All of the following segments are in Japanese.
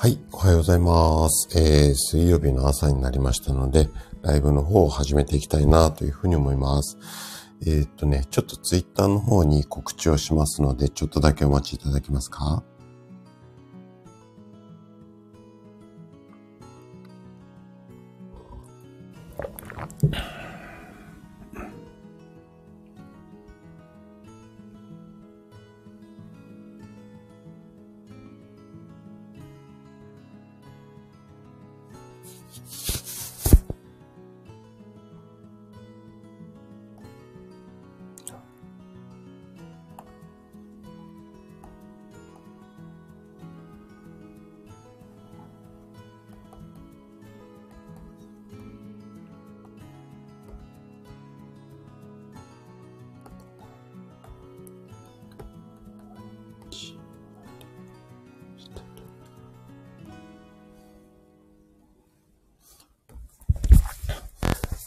はい、おはようございます。水曜日の朝になりましたので、ライブの方を始めていきたいなというふうに思います。ちょっとツイッターの方に告知をしますので、ちょっとだけお待ちいただけますか？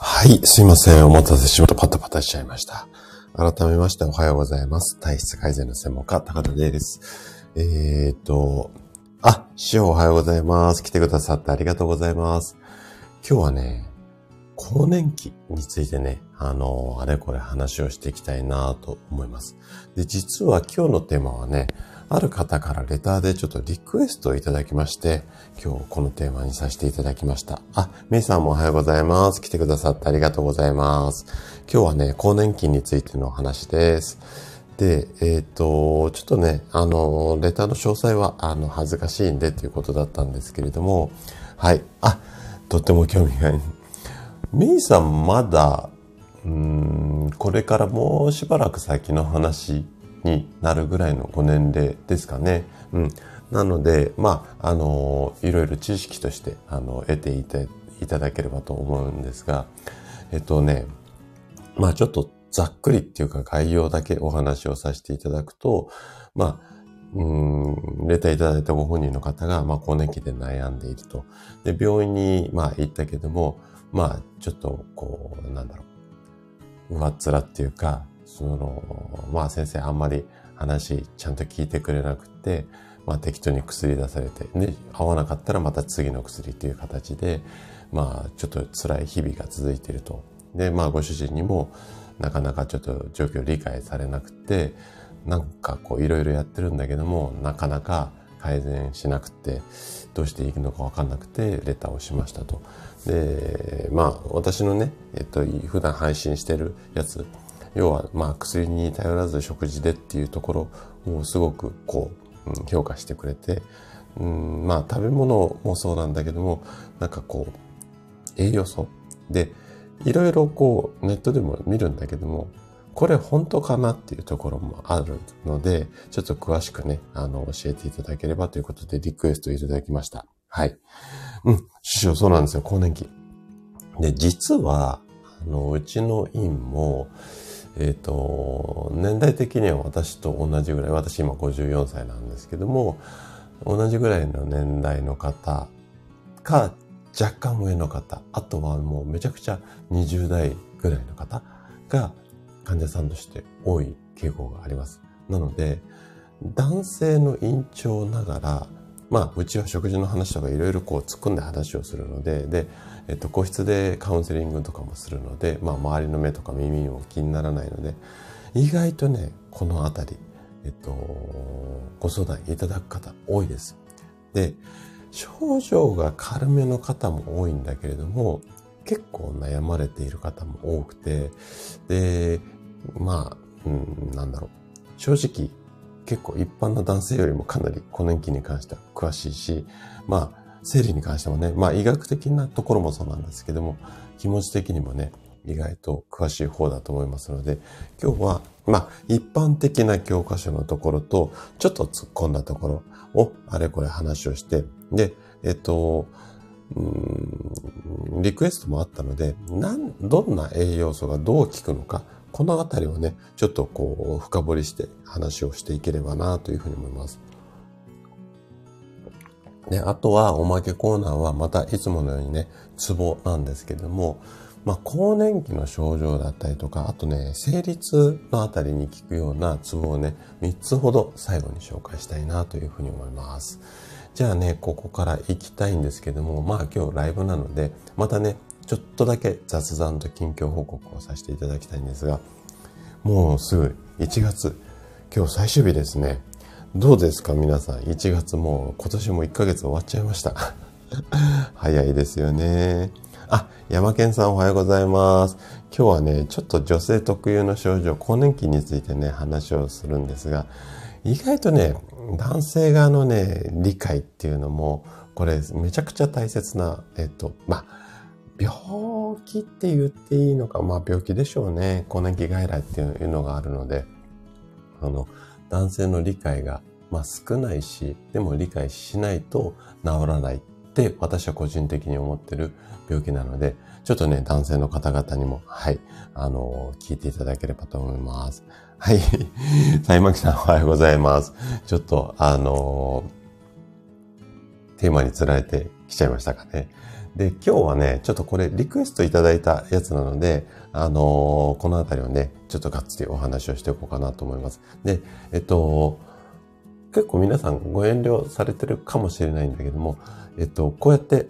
はい、すいません。お待たせしました。パタパタしちゃいました。改めましておはようございます。体質改善の専門家、高田です。師匠おはようございます。来てくださってありがとうございます。今日はね、更年期についてね、あれこれ話をしていきたいなと思います。で、実は今日のテーマはね、ある方からレターでちょっとリクエストをいただきまして、今日このテーマにさせていただきました。メイさんもおはようございます。来てくださってありがとうございます。今日はね、更年期についての話です。で、ちょっとね、レターの詳細は、恥ずかしいんでということだったんですけれども、はい。とっても興味がある。メイさんまだ、これからもうしばらく先の話、になるぐらいのご年齢ですかね。なので、いろいろ知識として、得ていただければと思うんですが、ちょっとざっくりっていうか概要だけお話をさせていただくと、レターいただいたご本人の方が、更年期で悩んでいると。で、病院に、行ったけども、ちょっと、上っ面っていうか、先生あんまり話ちゃんと聞いてくれなくて、適当に薬出されて、で、合わなかったらまた次の薬という形で、ちょっと辛い日々が続いていると。で、ご主人にもなかなかちょっと状況理解されなくて、いろいろやってるんだけども、なかなか改善しなくて、どうしていいのかわかんなくて、レターをしましたと。で、私のね、普段配信してるやつ、要は、薬に頼らず食事でっていうところをすごく評価してくれて、食べ物もそうなんだけども、栄養素で、いろいろネットでも見るんだけども、これ本当かなっていうところもあるので、ちょっと詳しくね、教えていただければということでリクエストいただきました。はい。師匠、そうなんですよ、更年期。で、実は、うちの院も、年代的には私と同じぐらい、私今54歳なんですけども、同じぐらいの年代の方か、若干上の方、あとはもうめちゃくちゃ20代ぐらいの方が患者さんとして多い傾向があります。なので、男性の院長ながら、うちは食事の話とかいろいろ突っ込んで話をするので、で、個室でカウンセリングとかもするので、周りの目とか耳も気にならないので、意外とね、このあたり、ご相談いただく方多いです。で、症状が軽めの方も多いんだけれども、結構悩まれている方も多くて、で、正直、結構一般の男性よりもかなり更年期に関しては詳しいし、生理に関してもね、医学的なところもそうなんですけども、気持ち的にもね、意外と詳しい方だと思いますので、今日は、一般的な教科書のところと、ちょっと突っ込んだところを、あれこれ話をして、で、リクエストもあったので、どんな栄養素がどう効くのか、このあたりをね、ちょっと深掘りして話をしていければなというふうに思います。で、あとはおまけコーナーはまたいつものようにね、ツボなんですけれども、更年期の症状だったりとか、あとね、生理痛のあたりに効くようなツボをね、3つほど最後に紹介したいなというふうに思います。じゃあね、ここから行きたいんですけども、まあ今日ライブなので、またね、ちょっとだけ雑談と近況報告をさせていただきたいんですが、もうすぐ1月、今日最終日ですね。どうですか皆さん、1月もう今年も1ヶ月終わっちゃいました。早いですよね。あ、ヤマケンさんおはようございます。今日はね、ちょっと女性特有の症状、更年期についてね、話をするんですが、意外とね、男性側のね、理解っていうのも、これめちゃくちゃ大切な、まあ、病気って言っていいのか、まあ病気でしょうね。更年期外来っていうのがあるので、男性の理解が、まあ、少ないし、でも理解しないと治らないって私は個人的に思ってる病気なので、ちょっとね、男性の方々にも、はい、聞いていただければと思います。はい。さいまきさんおはようございます。ちょっと、テーマに釣られてきちゃいましたかね。で、今日はね、ちょっとこれリクエストいただいたやつなので、このあたりをね、ちょっとがっつりお話をしていこうかなと思います。で、結構皆さんご遠慮されてるかもしれないんだけども、こうやって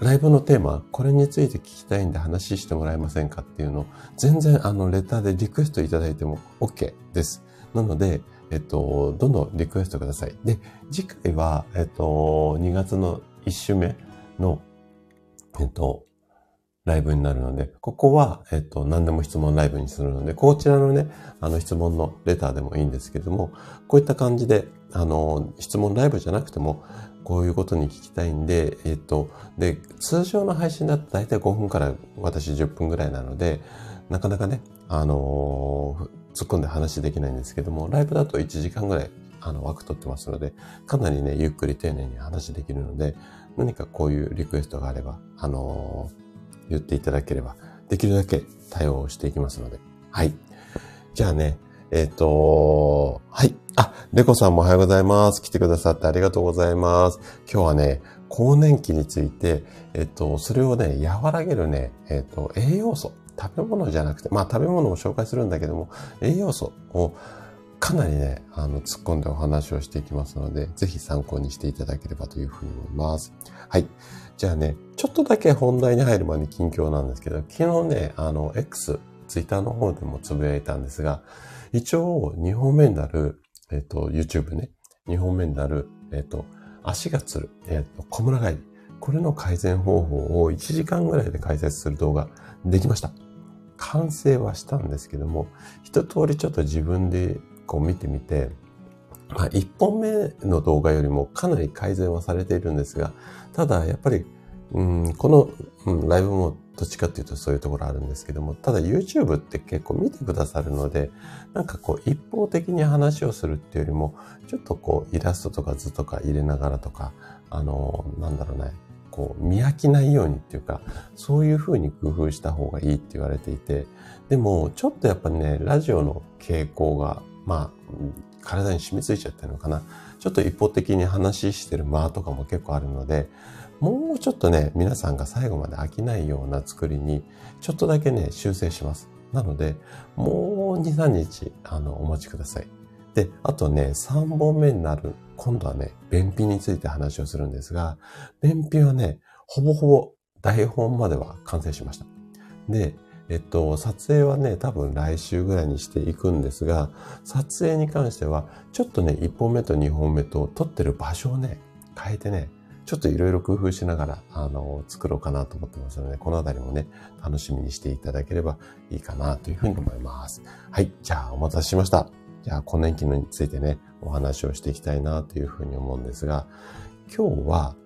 ライブのテーマ、これについて聞きたいんで話してもらえませんかっていうのを、全然レターでリクエストいただいても OK です。なので、どんどんリクエストください。で、次回は、2月の1週目のライブになるので、ここは、何でも質問ライブにするので、こちらのね、質問のレターでもいいんですけれども、こういった感じで、質問ライブじゃなくても、こういうことに聞きたいんで、で、通常の配信だと大体5分から私10分ぐらいなので、なかなかね、突っ込んで話できないんですけども、ライブだと1時間ぐらい、枠取ってますので、かなりね、ゆっくり丁寧に話できるので、何かこういうリクエストがあれば、言っていただければ、できるだけ対応していきますので。はい。じゃあね、はい。あ、レコさんもおはようございます。来てくださってありがとうございます。今日はね、更年期について、それをね、和らげるね、栄養素。食べ物じゃなくて、まあ食べ物も紹介するんだけども、栄養素をかなりね、突っ込んでお話をしていきますので、ぜひ参考にしていただければというふうに思います。はい。じゃあね、ちょっとだけ本題に入る前に近況なんですけど、昨日ね、X、Twitter の方でもつぶやいたんですが、一応2本目になる、YouTube ね、2本目になる、足がつる、こむら返り。これの改善方法を1時間ぐらいで解説する動画できました。完成はしたんですけども、一通りちょっと自分でこう見てみて、まあ、1本目の動画よりもかなり改善はされているんですが、ただやっぱり、この、ライブもどっちかっていうとそういうところあるんですけども、ただ YouTube って結構見てくださるので、なんかこう一方的に話をするっていうよりも、ちょっとこうイラストとか図とか入れながらとか、なんだろうね、こう見飽きないようにっていうか、そういう風に工夫した方がいいって言われていて、でもちょっとやっぱりね、ラジオの傾向が、まあ、体に染みついちゃってるのかな。ちょっと一方的に話してる間とかも結構あるので、もうちょっとね、皆さんが最後まで飽きないような作りに、ちょっとだけね、修正します。なので、もう2、3日、お待ちください。で、あとね、3本目になる、今度はね、便秘について話をするんですが、便秘はね、ほぼほぼ台本までは完成しました。で、撮影はね、多分来週ぐらいにしていくんですが、撮影に関しては、ちょっとね、1本目と2本目と撮ってる場所をね、変えてね、ちょっといろいろ工夫しながら、作ろうかなと思ってますので、このあたりもね、楽しみにしていただければいいかなというふうに思います。はい、じゃあお待たせしました。じゃあ、更年期についてね、お話をしていきたいなというふうに思うんですが、今日は、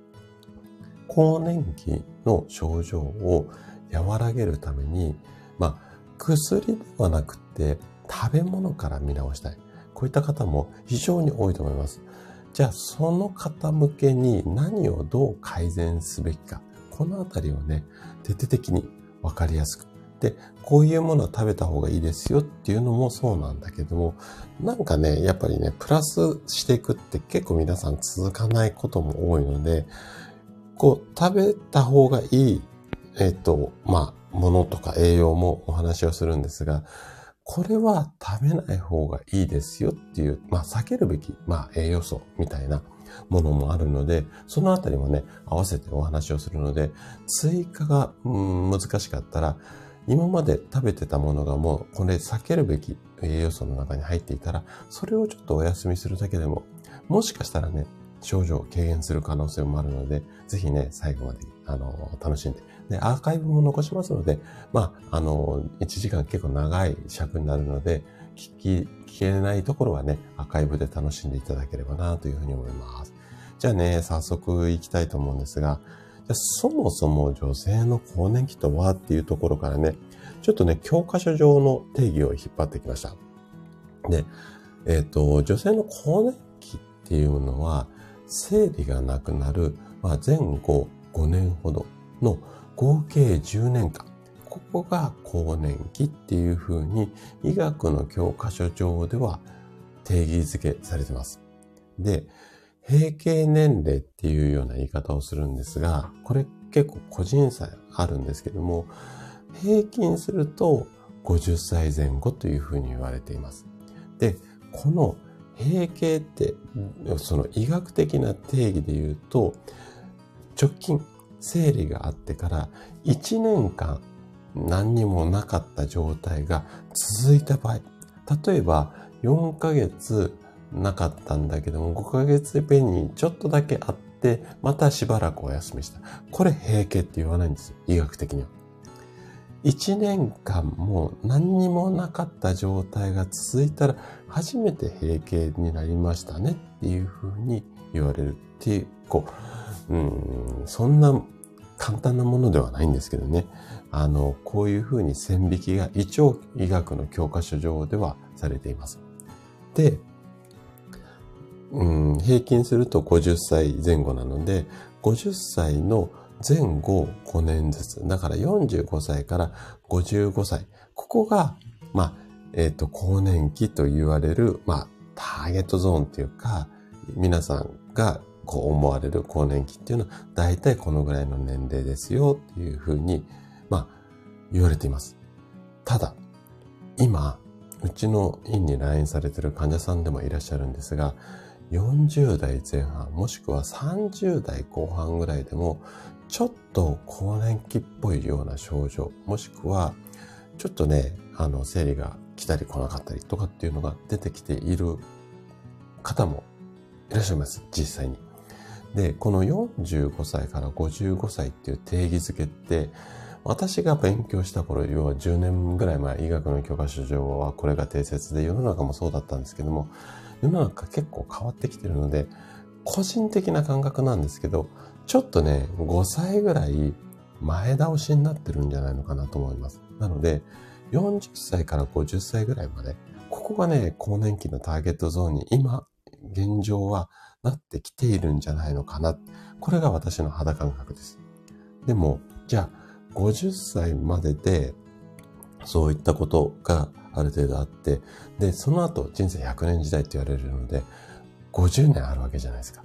更年期の症状を和らげるために、まあ、薬ではなくて食べ物から見直したい。こういった方も非常に多いと思います。じゃあ、その方向けに何をどう改善すべきか。このあたりをね、徹底的に分かりやすく。で、こういうものは食べた方がいいですよっていうのもそうなんだけども、なんかね、やっぱりね、プラスしていくって結構皆さん続かないことも多いので、こう、食べた方がいい、まあ、ものとか栄養もお話をするんですが、これは食べない方がいいですよっていう、避けるべき、栄養素みたいなものもあるので、そのあたりもね、合わせてお話をするので、追加が難しかったら、今まで食べてたものがもうこれ避けるべき栄養素の中に入っていたら、それをちょっとお休みするだけでも、もしかしたらね、症状を軽減する可能性もあるので、ぜひね、最後まで、楽しんで。で、アーカイブも残しますので、1時間結構長い尺になるので、聞けないところはね、アーカイブで楽しんでいただければな、というふうに思います。じゃあね、早速行きたいと思うんですが、じゃあそもそも女性の更年期とはっていうところからね、ちょっとね、教科書上の定義を引っ張ってきました。で、女性の更年期っていうのは、生理がなくなる、前後5年ほどの合計10年間。ここが更年期っていうふうに医学の教科書上では定義付けされてます。で、閉経年齢っていうような言い方をするんですが、これ結構個人差あるんですけども、平均すると50歳前後というふうに言われています。で、この閉経って、その医学的な定義で言うと、直近、生理があってから1年間何にもなかった状態が続いた場合、例えば4ヶ月なかったんだけども、5ヶ月目にちょっとだけあって、またしばらくお休みした。これ閉経って言わないんですよ、医学的には。1年間も何にもなかった状態が続いたら初めて閉経になりましたねっていうふうに言われるっていう、そんな簡単なものではないんですけどね。こういうふうに線引きが一応医学の教科書上ではされています。で、平均すると50歳前後なので、50歳の前後5年ずつ。だから45歳から55歳。ここが、更年期と言われる、ターゲットゾーンというか、皆さんがこう思われる更年期っていうのは、だいたいこのぐらいの年齢ですよっていうふうに、言われています。ただ、今、うちの院に来院されている患者さんでもいらっしゃるんですが、40代前半、もしくは30代後半ぐらいでも、ちょっと更年期っぽいような症状、もしくは、ちょっとね、生理が来たり来なかったりとかっていうのが出てきている方もいらっしゃいます、実際に。で、この45歳から55歳っていう定義づけって、私が勉強した頃、要は10年ぐらい前、医学の教科書上はこれが定説で、世の中もそうだったんですけども、世の中結構変わってきてるので、個人的な感覚なんですけど、ちょっとね、5歳ぐらい前倒しになってるんじゃないのかなと思います。なので、40歳から50歳ぐらいまで、ここがね、更年期のターゲットゾーンに今、現状はなってきているんじゃないのかな。これが私の肌感覚です。でも、じゃあ、50歳までで、そういったことがある程度あって、で、その後、人生100年時代って言われるので、50年あるわけじゃないですか。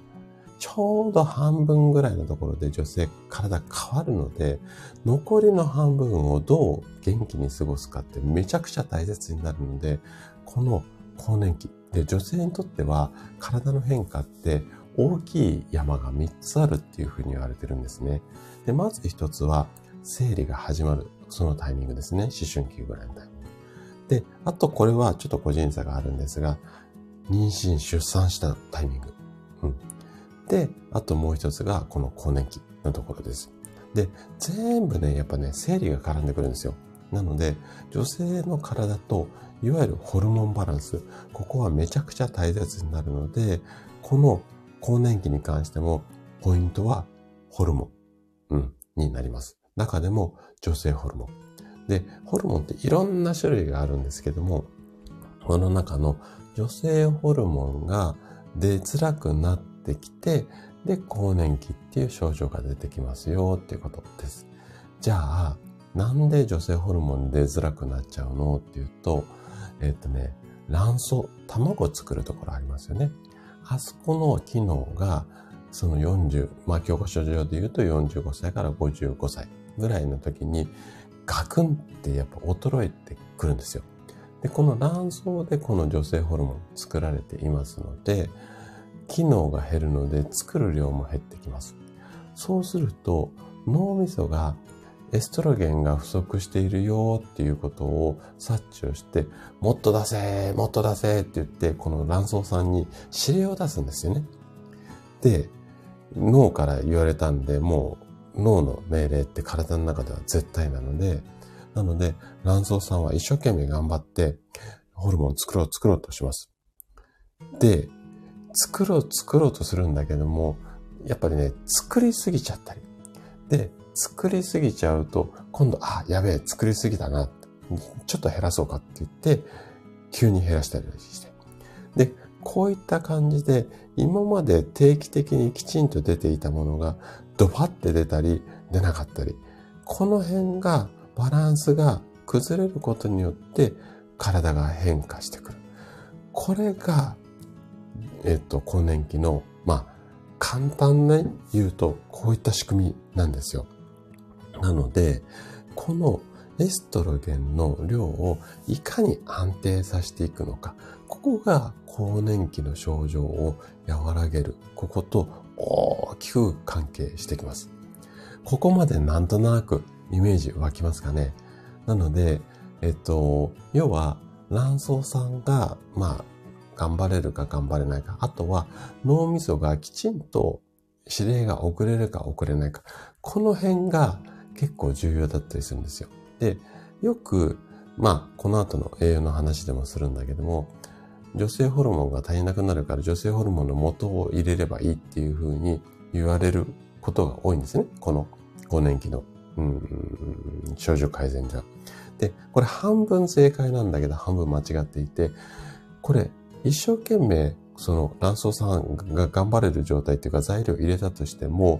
ちょうど半分ぐらいのところで女性体変わるので、残りの半分をどう元気に過ごすかってめちゃくちゃ大切になるので、この更年期で女性にとっては体の変化って大きい山が3つあるっていうふうに言われてるんですね。で、まず1つは生理が始まるそのタイミングですね。思春期ぐらいのタイミング。で、あとこれはちょっと個人差があるんですが、妊娠出産したタイミング。で、あともう一つが、この更年期のところです。で、全部ね、やっぱね、生理が絡んでくるんですよ。なので、女性の体と、いわゆるホルモンバランス、ここはめちゃくちゃ大切になるので、この更年期に関しても、ポイントは、ホルモン、になります。中でも、女性ホルモン。で、ホルモンっていろんな種類があるんですけども、この中の女性ホルモンが出づらくなって、できて、で、更年期っていう症状が出てきますよっていうことです。じゃあ、なんで女性ホルモン出づらくなっちゃうのっていうと、卵巣、卵を作るところありますよね。あそこの機能が、その40、教科書上で言うと45歳から55歳ぐらいの時に、ガクンってやっぱ衰えてくるんですよ。で、この卵巣でこの女性ホルモン作られていますので、機能が減るので作る量も減ってきます。そうすると脳みそがエストロゲンが不足しているよっていうことを察知をして、もっと出せ、もっと出せって言って、この卵巣さんに指令を出すんですよね。で、脳から言われたんで、もう脳の命令って体の中では絶対なので、卵巣さんは一生懸命頑張って、ホルモンを作ろうとします。で、作ろうとするんだけども、やっぱりね、作りすぎちゃったり。で、作りすぎちゃうと、今度、あ、やべえ、作りすぎたな。ちょっと減らそうかって言って、急に減らしたりして。で、こういった感じで、今まで定期的にきちんと出ていたものが、ドバって出たり、出なかったり。この辺が、バランスが崩れることによって、体が変化してくる。これが、更年期の、簡単に言うと、こういった仕組みなんですよ。なので、このエストロゲンの量をいかに安定させていくのか。ここが更年期の症状を和らげる。ここと大きく関係してきます。ここまでなんとなくイメージ湧きますかね。なので、要は卵巣さんが、頑張れるか頑張れないか。あとは脳みそがきちんと指令が送れるか送れないか。この辺が結構重要だったりするんですよ。で、よく、この後の栄養の話でもするんだけども、女性ホルモンが足りなくなるから女性ホルモンの元を入れればいいっていうふうに言われることが多いんですね。この更年期の、症状改善じゃん。で、これ半分正解なんだけど半分間違っていて、これ、一生懸命、卵巣さんが頑張れる状態っていうか材料を入れたとしても、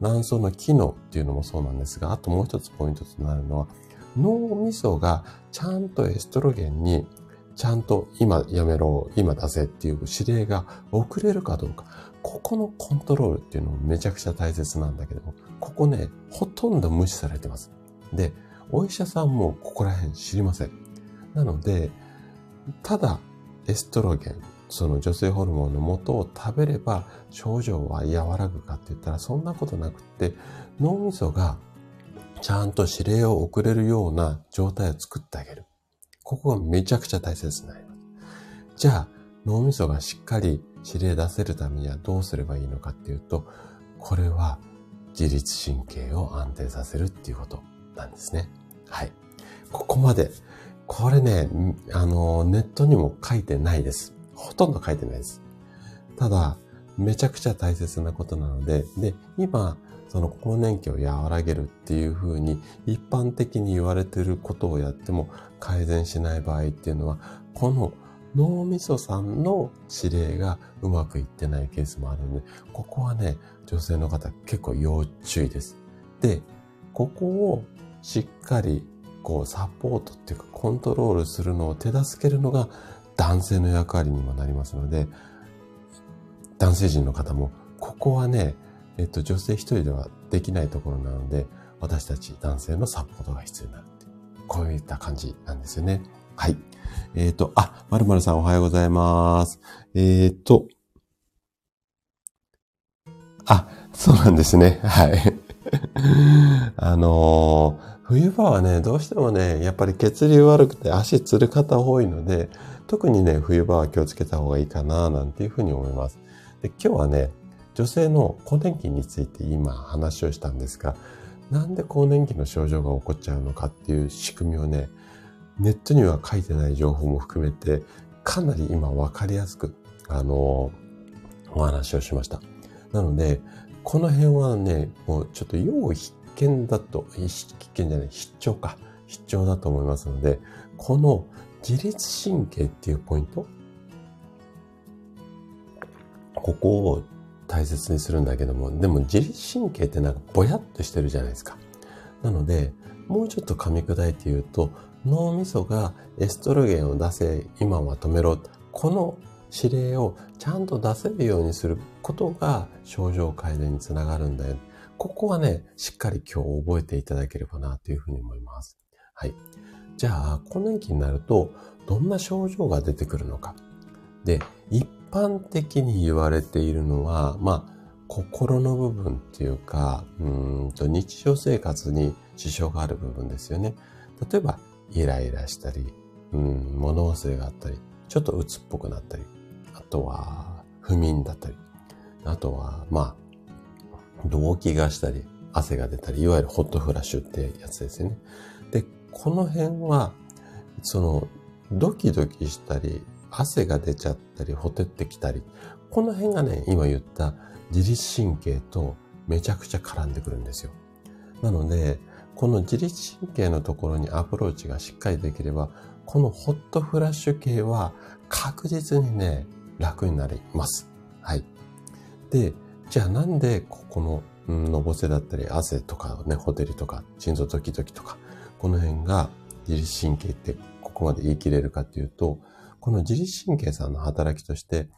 卵巣の機能っていうのもそうなんですが、あともう一つポイントとなるのは、脳みそがちゃんとエストロゲンに、ちゃんと今やめろ、今出せっていう指令が送れるかどうか、ここのコントロールっていうのもめちゃくちゃ大切なんだけども、ここね、ほとんど無視されてます。で、お医者さんもここら辺知りません。なので、ただ、エストロゲン、その女性ホルモンの元を食べれば症状は和らぐかって言ったらそんなことなくって、脳みそがちゃんと指令を送れるような状態を作ってあげる。ここがめちゃくちゃ大切になります。じゃあ脳みそがしっかり指令出せるためにはどうすればいいのかっていうと、これは自律神経を安定させるっていうことなんですね。はい。ここまで。これね、ネットにも書いてないです。ほとんど書いてないです。ただ、めちゃくちゃ大切なことなので、で、今、更年期を和らげるっていうふうに、一般的に言われていることをやっても改善しない場合っていうのは、この脳みそさんの指令がうまくいってないケースもあるので、ここはね、女性の方結構要注意です。で、ここをしっかりサポートっていうかコントロールするのを手助けるのが男性の役割にもなりますので、男性陣の方もここはね、女性一人ではできないところなので、私たち男性のサポートが必要になるっていう、こういった感じなんですよね。はい。〇〇さんおはようございます。そうなんですね。はい。冬場はね、どうしてもね、やっぱり血流悪くて足つる方多いので、特にね、冬場は気をつけた方がいいかな、なんていうふうに思います。で、今日はね、女性の更年期について今話をしたんですが、なんで更年期の症状が起こっちゃうのかっていう仕組みをね、ネットには書いてない情報も含めて、かなり今わかりやすく、お話をしました。なので、この辺はね、もうちょっと必聴だと思いますので、この自律神経っていうポイント、ここを大切にするんだけども、でも自律神経ってなんかぼやっとしてるじゃないですか。なので、もうちょっと噛み砕いて言うと、脳みそがエストロゲンを出せ、今は止めろ、この指令をちゃんと出せるようにすることが症状改善につながるんだよ。ここはね、しっかり今日覚えていただければなというふうに思います。はい。じゃあ、更年期になると、どんな症状が出てくるのか。で、一般的に言われているのは、まあ、心の部分っていうか、日常生活に支障がある部分ですよね。例えば、イライラしたり、物忘れがあったり、ちょっと鬱っぽくなったり、あとは、不眠だったり、あとは、まあ、動悸がしたり、汗が出たり、いわゆるホットフラッシュってやつですよね。で、この辺は、ドキドキしたり、汗が出ちゃったり、ほてってきたり、この辺がね、今言った自律神経とめちゃくちゃ絡んでくるんですよ。なので、この自律神経のところにアプローチがしっかりできれば、このホットフラッシュ系は確実にね、楽になります。はい。で、じゃあなんでのぼせだったり、汗とかね、ほてりとか、心臓ドキドキとか、この辺が自律神経ってここまで言い切れるかっていうと、この自律神経さんの働きとして、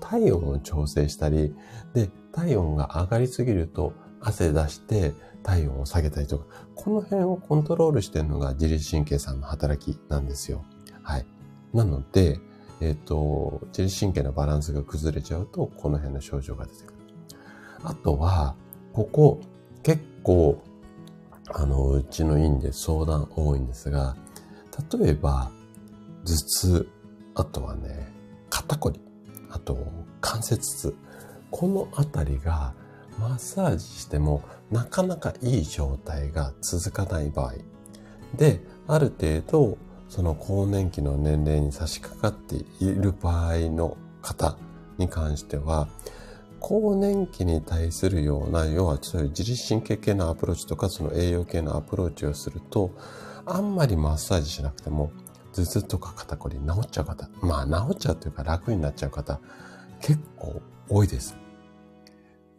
体温を調整したり、で、体温が上がりすぎると汗出して体温を下げたりとか、この辺をコントロールしてるのが自律神経さんの働きなんですよ。はい。なので、自律神経のバランスが崩れちゃうと、この辺の症状が出てくる。あとは、結構、うちの院で相談多いんですが、例えば、頭痛、あとはね、肩こり、あと関節痛。このあたりがマッサージしてもなかなかいい状態が続かない場合。で、ある程度、更年期の年齢に差し掛かっている場合の方に関しては、更年期に対するような、要はそういう自律神経系のアプローチとか、栄養系のアプローチをすると、あんまりマッサージしなくても、頭痛とか肩こり治っちゃう方、まあ治っちゃうというか楽になっちゃう方、結構多いです。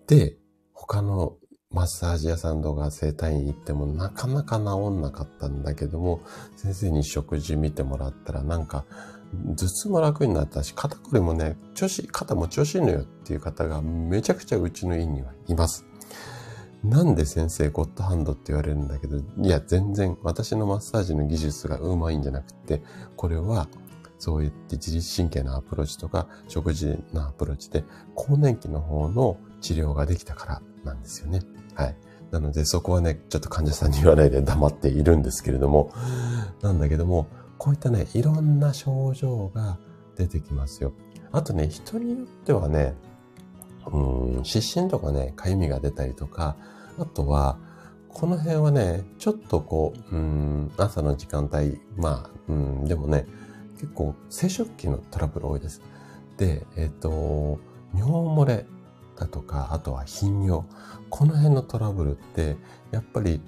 で、他のマッサージ屋さんとか整体院行ってもなかなか治んなかったんだけども、先生に食事見てもらったら頭痛も楽になったし、肩こりもね、肩も調子いいのよっていう方がめちゃくちゃうちの院にはいます。なんで先生ゴッドハンドって言われるんだけど、いや全然私のマッサージの技術がうまいんじゃなくて、これはそういって自律神経のアプローチとか食事のアプローチで更年期の方の治療ができたからなんですよね。はい。なのでそこはね、ちょっと患者さんに言わないで黙っているんですけれども、なんだけども、こういったね、いろんな症状が出てきますよ。あとね、人によってはね、湿疹とかね、かゆみが出たりとか、あとは、この辺はね、ちょっと朝の時間帯、まあ、でもね、結構、生殖器のトラブル多いです。で、尿漏れだとか、あとは頻尿。この辺のトラブルって、やっぱり、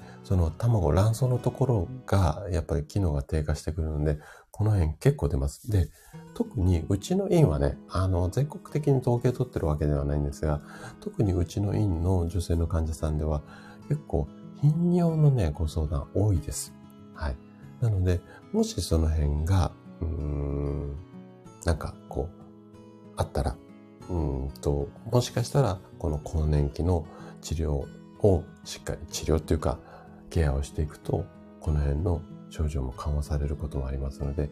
卵巣のところが、やっぱり機能が低下してくるので、この辺結構出ます。で、特にうちの院はね、全国的に統計取ってるわけではないんですが、特にうちの院の女性の患者さんでは、結構、頻尿のね、ご相談多いです。はい。なので、もしその辺が、あったら、もしかしたら、この更年期の治療をしっかりケアをしていくと、この辺の症状も緩和されることもありますので、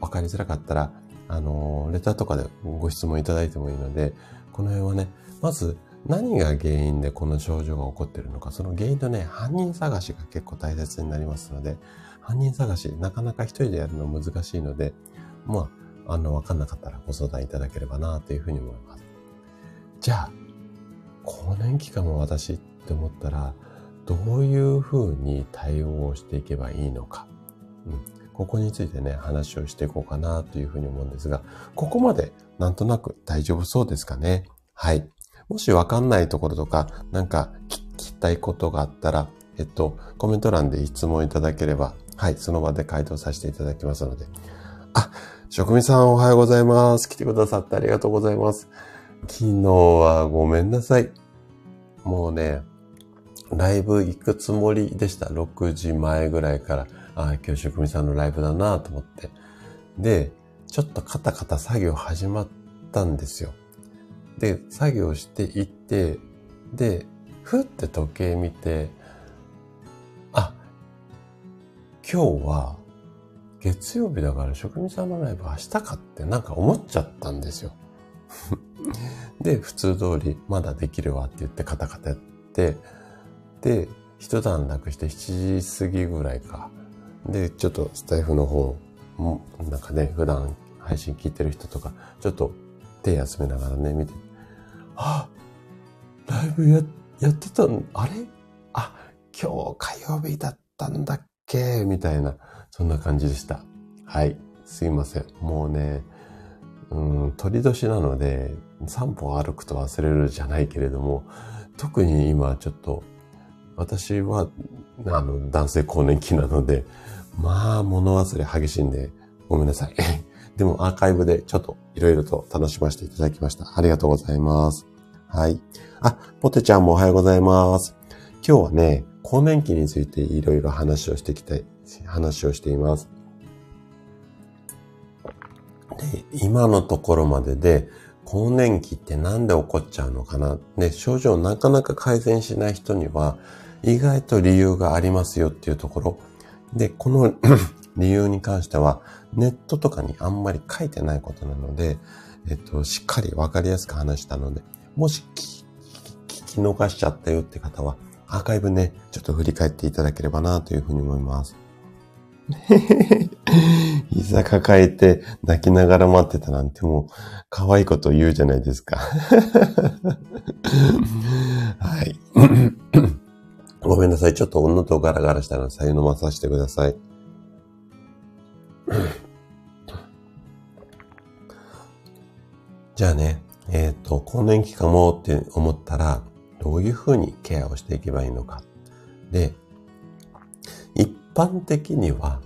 わかりづらかったら、レターとかでご質問いただいてもいいので、この辺はね、まず何が原因でこの症状が起こっているのか、その原因とね、犯人探しが結構大切になりますので、犯人探し、なかなか一人でやるの難しいので、まあ、わかんなかったらご相談いただければなというふうに思います。じゃあ、更年期かも私って思ったら、どういうふうに対応をしていけばいいのか。ここについてね、話をしていこうかなというふうに思うんですが、ここまでなんとなく大丈夫そうですかね。はい。もしわかんないところとか、聞きたいことがあったら、コメント欄で質問いただければ、はい、その場で回答させていただきますので。職味さんおはようございます。来てくださってありがとうございます。昨日はごめんなさい。もうね、ライブ行くつもりでした。6時前ぐらいから、今日職味さんのライブだなと思って。で、ちょっとカタカタ作業始まったんですよ。で、作業していって、で、ふって時計見て、今日は月曜日だから職人さんのライブ明日かってなんか思っちゃったんですよ。で、普通通りまだできるわって言ってカタカタやって、で、一段落して7時過ぎぐらいか。で、ちょっとスタイフの方も、なんかね、普段配信聞いてる人とか、ちょっと手休めながらね、見て、あ、ライブやってたの、あれ？あ、今日火曜日だったんだっけ？みたいな、そんな感じでした。はい。すいません。もうね、鳥年なので、3歩歩くと忘れるじゃないけれども、特に今ちょっと、私は、男性更年期なので、まあ、物忘れ激しいんで、ごめんなさい。でもアーカイブでちょっといろいろと楽しませていただきました。ありがとうございます。はい。あ、ポテちゃんもおはようございます。今日はね、更年期についていろいろ話をしています。で、今のところまでで、更年期ってなんで起こっちゃうのかな。ね、症状なかなか改善しない人には、意外と理由がありますよっていうところ。で、この理由に関しては、ネットとかにあんまり書いてないことなので、しっかりわかりやすく話したので、もし聞き逃しちゃったよって方は、アーカイブね、ちょっと振り返っていただければなというふうに思います。膝抱えて泣きながら待ってたなんてもう可愛いこと言うじゃないですか。はい。ごめんなさい。ちょっと音とガラガラしたらさゆのまさしてください。じゃあね、更年期かもって思ったら、どういうふうにケアをしていけばいいのか。で、一般的には、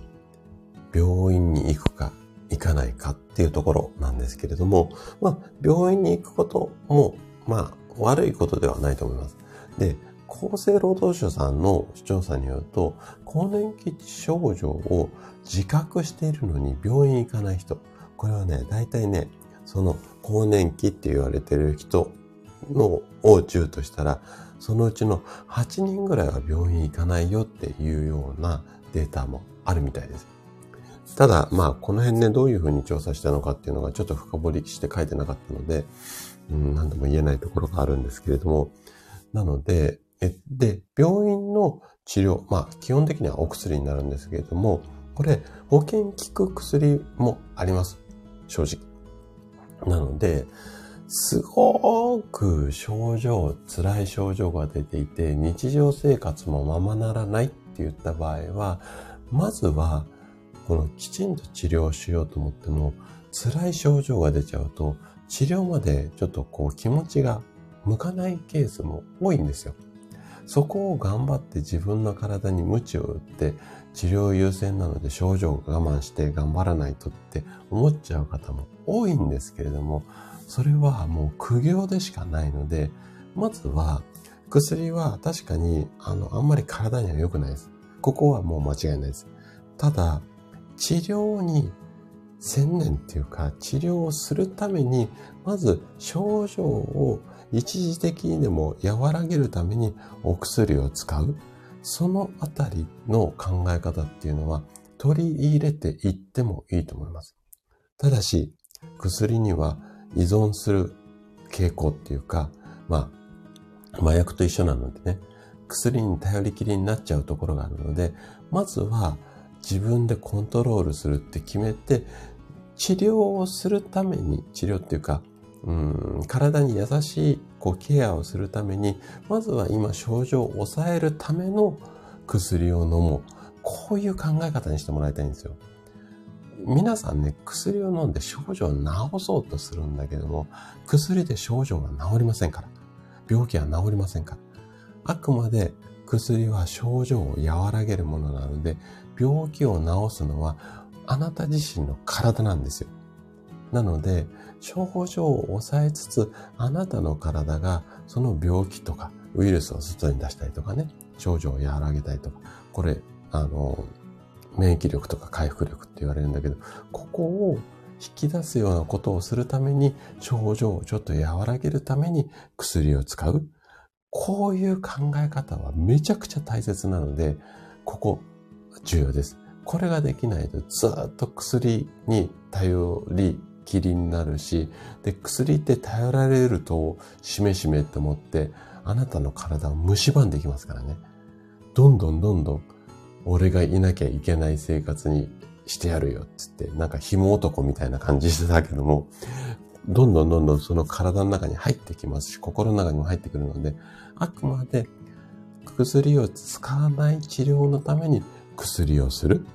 病院に行くか行かないかっていうところなんですけれども、まあ、病院に行くことも、まあ、悪いことではないと思います。で、厚生労働省さんの調査によると、更年期症状を自覚しているのに病院行かない人、これはね、大体ね、その更年期って言われてる人のを中としたら、そのうちの8人ぐらいは病院行かないよっていうようなデータもあるみたいです。ただ、まあ、この辺ね、どういうふうに調査したのかっていうのがちょっと深掘りして書いてなかったので、何とも言えないところがあるんですけれども、なので、で、病院の治療、まあ、基本的にはお薬になるんですけれども、これ、保険効く薬もあります。正直。なので、すごく辛い症状が出ていて、日常生活もままならないって言った場合は、まずは、このきちんと治療しようと思っても、辛い症状が出ちゃうと、治療までちょっとこう気持ちが向かないケースも多いんですよ。そこを頑張って自分の体に鞭を打って、治療優先なので症状を我慢して頑張らないとって思っちゃう方も多いんですけれども、それはもう苦行でしかないので、まずは薬は確かにあんまり体には良くないです。ここはもう間違いないです。ただ、治療に専念っていうか、治療をするために、まず症状を一時的にでも和らげるためにお薬を使う。そのあたりの考え方っていうのは取り入れていってもいいと思います。ただし、薬には依存する傾向っていうか、まあ、麻薬と一緒なのでね、薬に頼りきりになっちゃうところがあるので、まずは自分でコントロールするって決めて、治療をするために、治療っていうか、体に優しいケアをするために、まずは今症状を抑えるための薬を飲もう。こういう考え方にしてもらいたいんですよ。皆さんね、薬を飲んで症状を治そうとするんだけども、薬で症状が治りませんから。病気は治りませんから。あくまで薬は症状を和らげるものなので、病気を治すのはあなた自身の体なんですよ。なので、症状を抑えつつ、あなたの体がその病気とかウイルスを外に出したりとかね、症状を和らげたりとか、これ、免疫力とか回復力って言われるんだけど、ここを引き出すようなことをするために、症状をちょっと和らげるために薬を使う。こういう考え方はめちゃくちゃ大切なので、ここ重要です。これができないとずっと薬に頼りきりになるし、で薬って頼られるとしめしめって思ってあなたの体を蝕んでいきますからね。どんどんどんどん俺がいなきゃいけない生活にしてやるよっつってなんか紐男みたいな感じしてたけども、どんどんどんどんその体の中に入ってきますし、心の中にも入ってくるので、あくまで薬を使わない治療のために薬をする。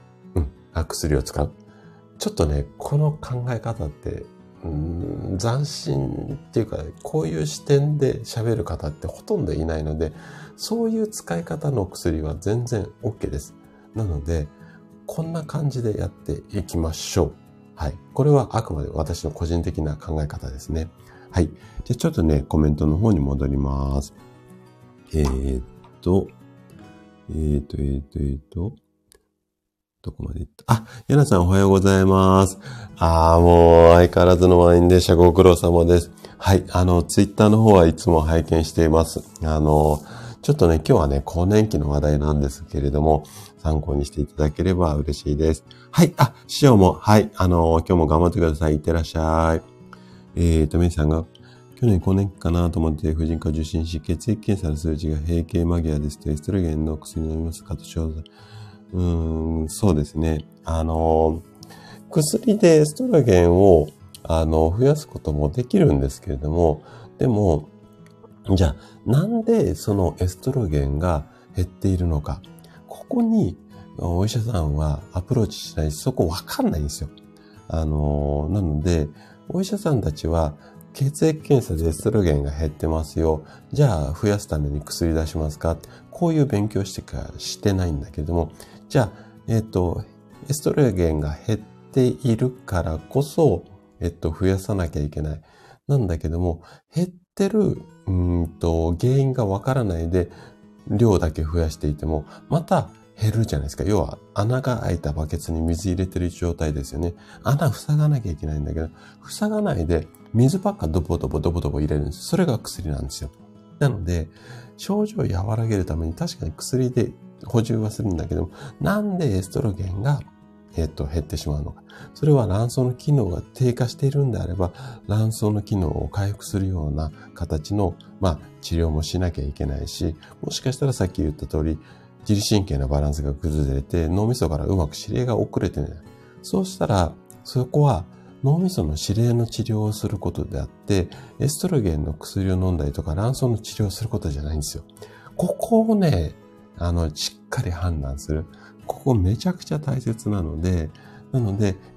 薬を使う。ちょっとね、この考え方って、斬新っていうか、こういう視点で喋る方ってほとんどいないので、そういう使い方の薬は全然 OK です。なので、こんな感じでやっていきましょう。はい。これはあくまで私の個人的な考え方ですね。はい。じゃあちょっとね、コメントの方に戻ります。どこまで行った?あ、ヤナさんおはようございます。もう相変わらずの満員でした。ご苦労様です。はい、ツイッターの方はいつも拝見しています。ちょっとね、今日はね、更年期の話題なんですけれども、参考にしていただければ嬉しいです。はい、師匠も、はい、今日も頑張ってください。いってらっしゃい。メイさんが、去年更年期かなと思って婦人科受診し、血液検査の数値が閉経間際ですと、エストロゲンの薬飲みますかと症状。そうですね。薬でエストロゲンを、増やすこともできるんですけれども、でも、じゃあ、なんでそのエストロゲンが減っているのか。ここに、お医者さんはアプローチしないし、そこわかんないんですよ。なので、お医者さんたちは、血液検査でエストロゲンが減ってますよ。じゃあ、増やすために薬出しますか。こういう勉強してないんだけれども、じゃあ、エストロゲンが減っているからこそ、増やさなきゃいけない。なんだけども、減ってる、原因がわからないで、量だけ増やしていても、また減るじゃないですか。要は、穴が開いたバケツに水入れてる状態ですよね。穴塞がなきゃいけないんだけど、塞がないで、水ばっかドボドボ入れるんです。それが薬なんですよ。なので、症状を和らげるために確かに薬で補充はするんだけども、なんでエストロゲンが、減ってしまうのか。それは卵巣の機能が低下しているんであれば、卵巣の機能を回復するような形の、治療もしなきゃいけないし、もしかしたらさっき言った通り、自律神経のバランスが崩れて、脳みそからうまく指令が遅れてない。そうしたら、そこは、脳みその指令の治療をすることであって、エストロゲンの薬を飲んだりとか、卵巣の治療をすることじゃないんですよ。ここをね、しっかり判断する。ここめちゃくちゃ大切なので、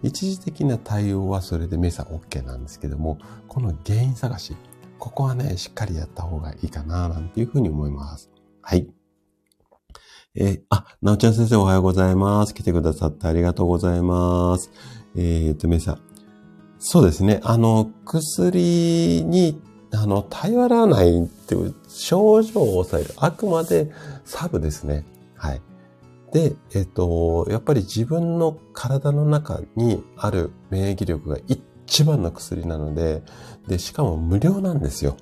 一時的な対応はそれでメイさん OK なんですけども、この原因探し、ここはね、しっかりやった方がいいかな、なんていうふうに思います。はい。なおちゃん先生おはようございます。来てくださってありがとうございます。メイさん。そうですね。薬に、頼らないっていう症状を抑える。あくまでサブですね。はい。で、やっぱり自分の体の中にある免疫力が一番の薬なので、で、しかも無料なんですよ。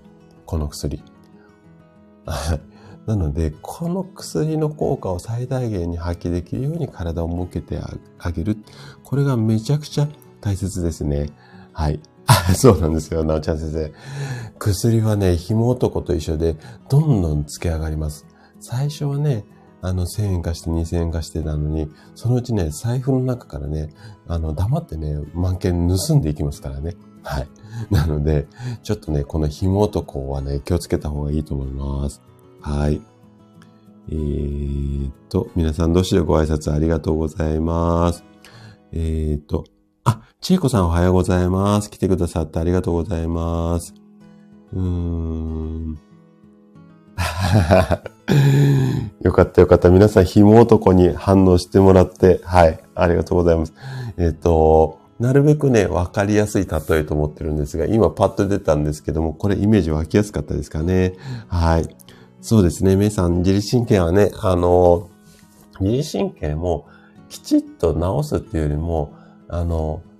この薬。なので、この薬の効果を最大限に発揮できるように体を向けてあげる。これがめちゃくちゃ大切ですね。はい。そうなんですよ、なおちゃん先生。薬はね、紐男と一緒で、どんどんつけ上がります。最初はね、1000円貸して2000円貸してなのに、そのうちね、財布の中からね、黙ってね、万件盗んでいきますからね。はい。なので、ちょっとね、この紐男はね、気をつけた方がいいと思います。はい。皆さんどうしてご挨拶ありがとうございます。ちえこさんおはようございます。来てくださってありがとうございます。よかったよかった。皆さん、紐男に反応してもらって、はい、ありがとうございます。なるべくね、わかりやすい例えと思ってるんですが、今パッと出たんですけども、これイメージ湧きやすかったですかね。はい。そうですね、メイさん、自律神経はね、自律神経もきちっと治すっていうよりも、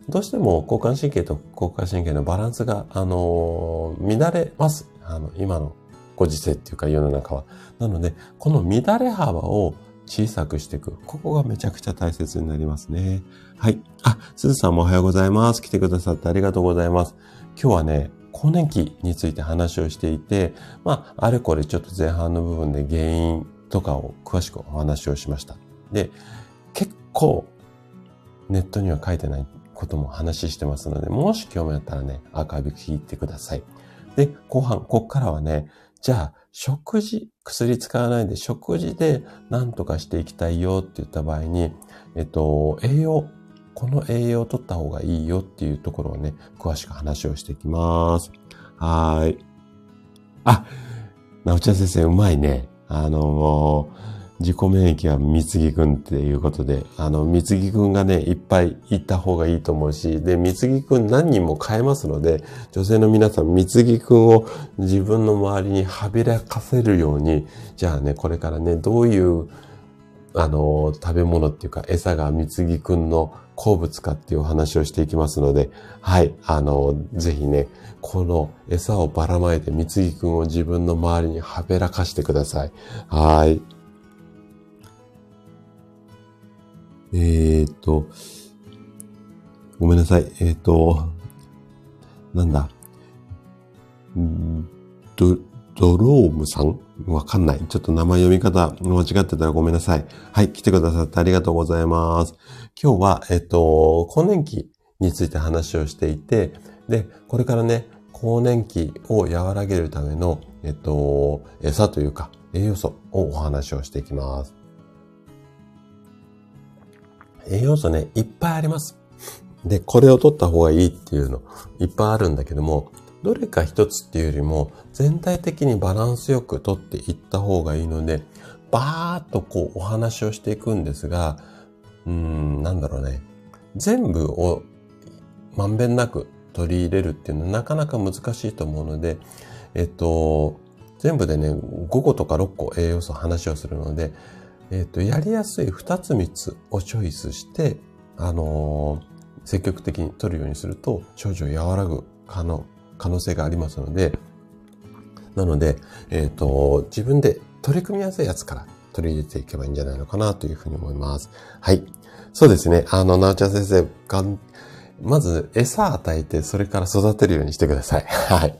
どうしても交感神経と交感神経のバランスが、乱れます。今のご時世っていうか世の中は。なので、この乱れ幅を小さくしていく。ここがめちゃくちゃ大切になりますね。はい。あ、すずさんもおはようございます。来てくださってありがとうございます。今日はね、更年期について話をしていて、あれこれちょっと前半の部分で原因とかを詳しくお話をしました。で、結構ネットには書いてないことも話してますので、もし興味あったらね、アーカイブ聞いてください。で、後半、こっからはね、じゃあ、食事、薬使わないで食事で何とかしていきたいよって言った場合に、栄養、この栄養を取った方がいいよっていうところをね、詳しく話をしていきます。はい。あ、なおちゃん先生、うまいね。自己免疫は三木くんっていうことで、三木くんがね、いっぱい行った方がいいと思うし、で、三木くん何人も変えますので、女性の皆さん、三木くんを自分の周りにはびらかせるように、じゃあね、これからね、どういう、食べ物っていうか、餌が三木くんの好物かっていうお話をしていきますので、はい、ぜひね、この餌をばらまいて三木くんを自分の周りにはびらかしてください。はい。ごめんなさい。なんだ。ドロームさんわかんない。ちょっと名前読み方間違ってたらごめんなさい。はい、来てくださってありがとうございます。今日は、更年期について話をしていて、で、これからね、更年期を和らげるための、餌というか、栄養素をお話をしていきます。栄養素ね、いっぱいあります。で、これを取った方がいいっていうの、いっぱいあるんだけども、どれか一つっていうよりも、全体的にバランスよく取っていった方がいいので、バーっとこうお話をしていくんですが、なんだろうね。全部をまんべんなく取り入れるっていうのはなかなか難しいと思うので、全部でね、5個とか6個栄養素話をするので、やりやすい2つ3つをチョイスして、積極的に取るようにすると、症状を和らぐ可能性がありますので、なので、自分で取り組みやすいやつから取り入れていけばいいんじゃないのかなというふうに思います。はい。そうですね。なおちゃん先生が、まず餌与えて、それから育てるようにしてください。はい。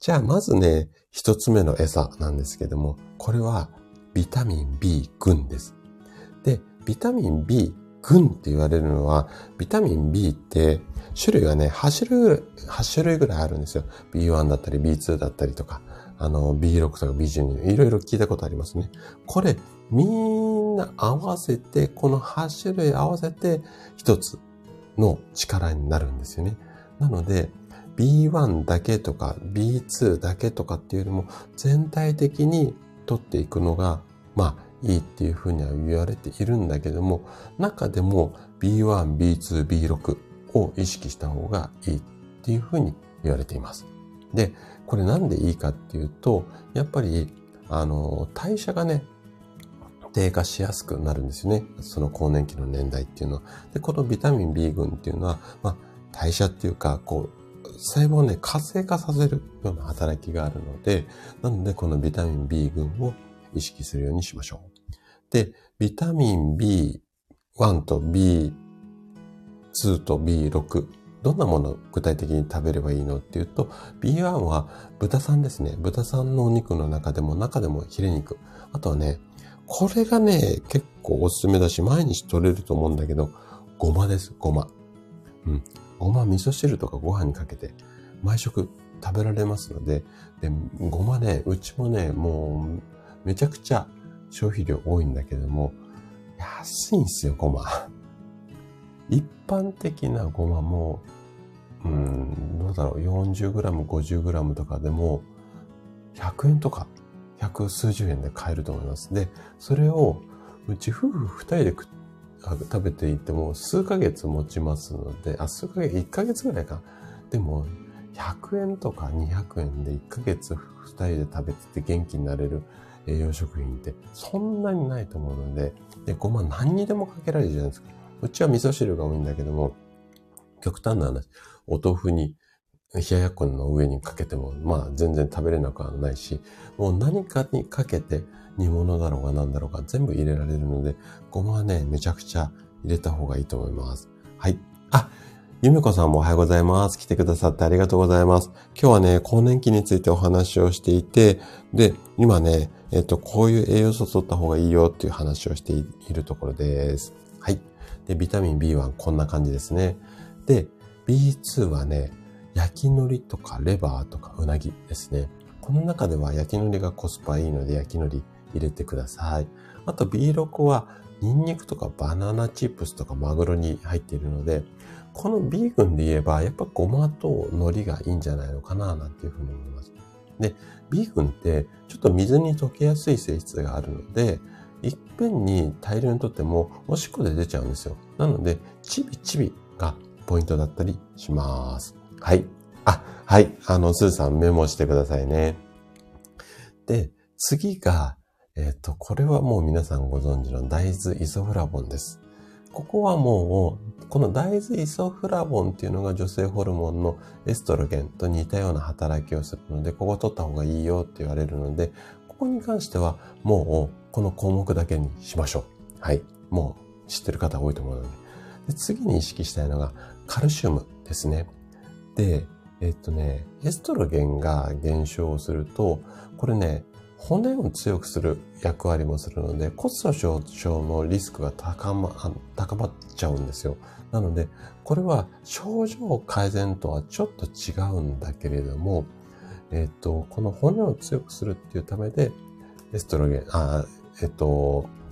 じゃあ、まずね、一つ目の餌なんですけども、これは、ビタミン B 群です。で、ビタミン B 群って言われるのは、ビタミン B って種類がね、8種類ぐらいあるんですよ。B1 だったり B2 だったりとか、B6 とか B12、いろいろ聞いたことありますね。これ、みんな合わせて、この8種類合わせて、一つの力になるんですよね。なので、B1 だけとか B2 だけとかっていうよりも、全体的に取っていくのが、いいっていうふうには言われているんだけども、中でも B1、B2、B6 を意識した方がいいっていうふうに言われています。で、これなんでいいかっていうと、やっぱり、代謝がね、低下しやすくなるんですよね。その更年期の年代っていうのは。で、このビタミン B 群っていうのは、代謝っていうか、細胞をね、活性化させるような働きがあるので、なのでこのビタミン B 群を意識するようにしましょう。で、ビタミン B1 と B2 と B6、どんなものを具体的に食べればいいのっていうと、B1 は豚さんですね。豚さんのお肉の中でもヒレ肉。あとはね、これがね、結構おすすめだし、毎日取れると思うんだけど、ごまです、ごま。うん。ごま味噌汁とかご飯にかけて毎食食べられますので、でごまね、うちもね、もうめちゃくちゃ消費量多いんだけども、安いんですよ、ごま。一般的なごまも、どうだろう、40g、50g とかでも、100円とか、百数十円で買えると思います。で、それをうち夫婦2人で食べていても数ヶ月持ちますので、1ヶ月ぐらいか。でも、100円とか200円で1ヶ月2人で食べてて元気になれる栄養食品ってそんなにないと思うので、で、ごま何にでもかけられるじゃないですか。うちは味噌汁が多いんだけども、極端な話、お豆腐に、冷ややっこの上にかけても、まあ全然食べれなくはないし、もう何かにかけて煮物だろうが何だろうが全部入れられるので、ごまはね、めちゃくちゃ入れた方がいいと思います。はい。あ、ゆめこさんもおはようございます。来てくださってありがとうございます。今日はね、更年期についてお話をしていて、で、今ね、こういう栄養素を取った方がいいよっていう話をしているところです。はい。で、ビタミン B はこんな感じですね。で、B2 はね、焼き海苔とかレバーとかうなぎですね。この中では焼き海苔がコスパいいので焼き海苔入れてください。あと B6 はニンニクとかバナナチップスとかマグロに入っているので、この B 群で言えばやっぱごまと海苔がいいんじゃないのかななんていうふうに思います。で、B 群ってちょっと水に溶けやすい性質があるので、いっぺんに大量にとってもおしっこで出ちゃうんですよ。なので、ちびちびがポイントだったりします。はい。あ、はい。スーさんメモしてくださいね。で、次が、これはもう皆さんご存知の大豆イソフラボンです。ここはもう、この大豆イソフラボンっていうのが女性ホルモンのエストロゲンと似たような働きをするので、ここ取った方がいいよって言われるので、ここに関してはもうこの項目だけにしましょう。はい。もう知ってる方多いと思うので。で、次に意識したいのがカルシウムですね。で、エストロゲンが減少すると、これね、骨を強くする役割もするので、骨粗鬆症のリスクが高まっちゃうんですよ。なので、これは症状改善とはちょっと違うんだけれども、この骨を強くするっていうためで、エストロゲン、カ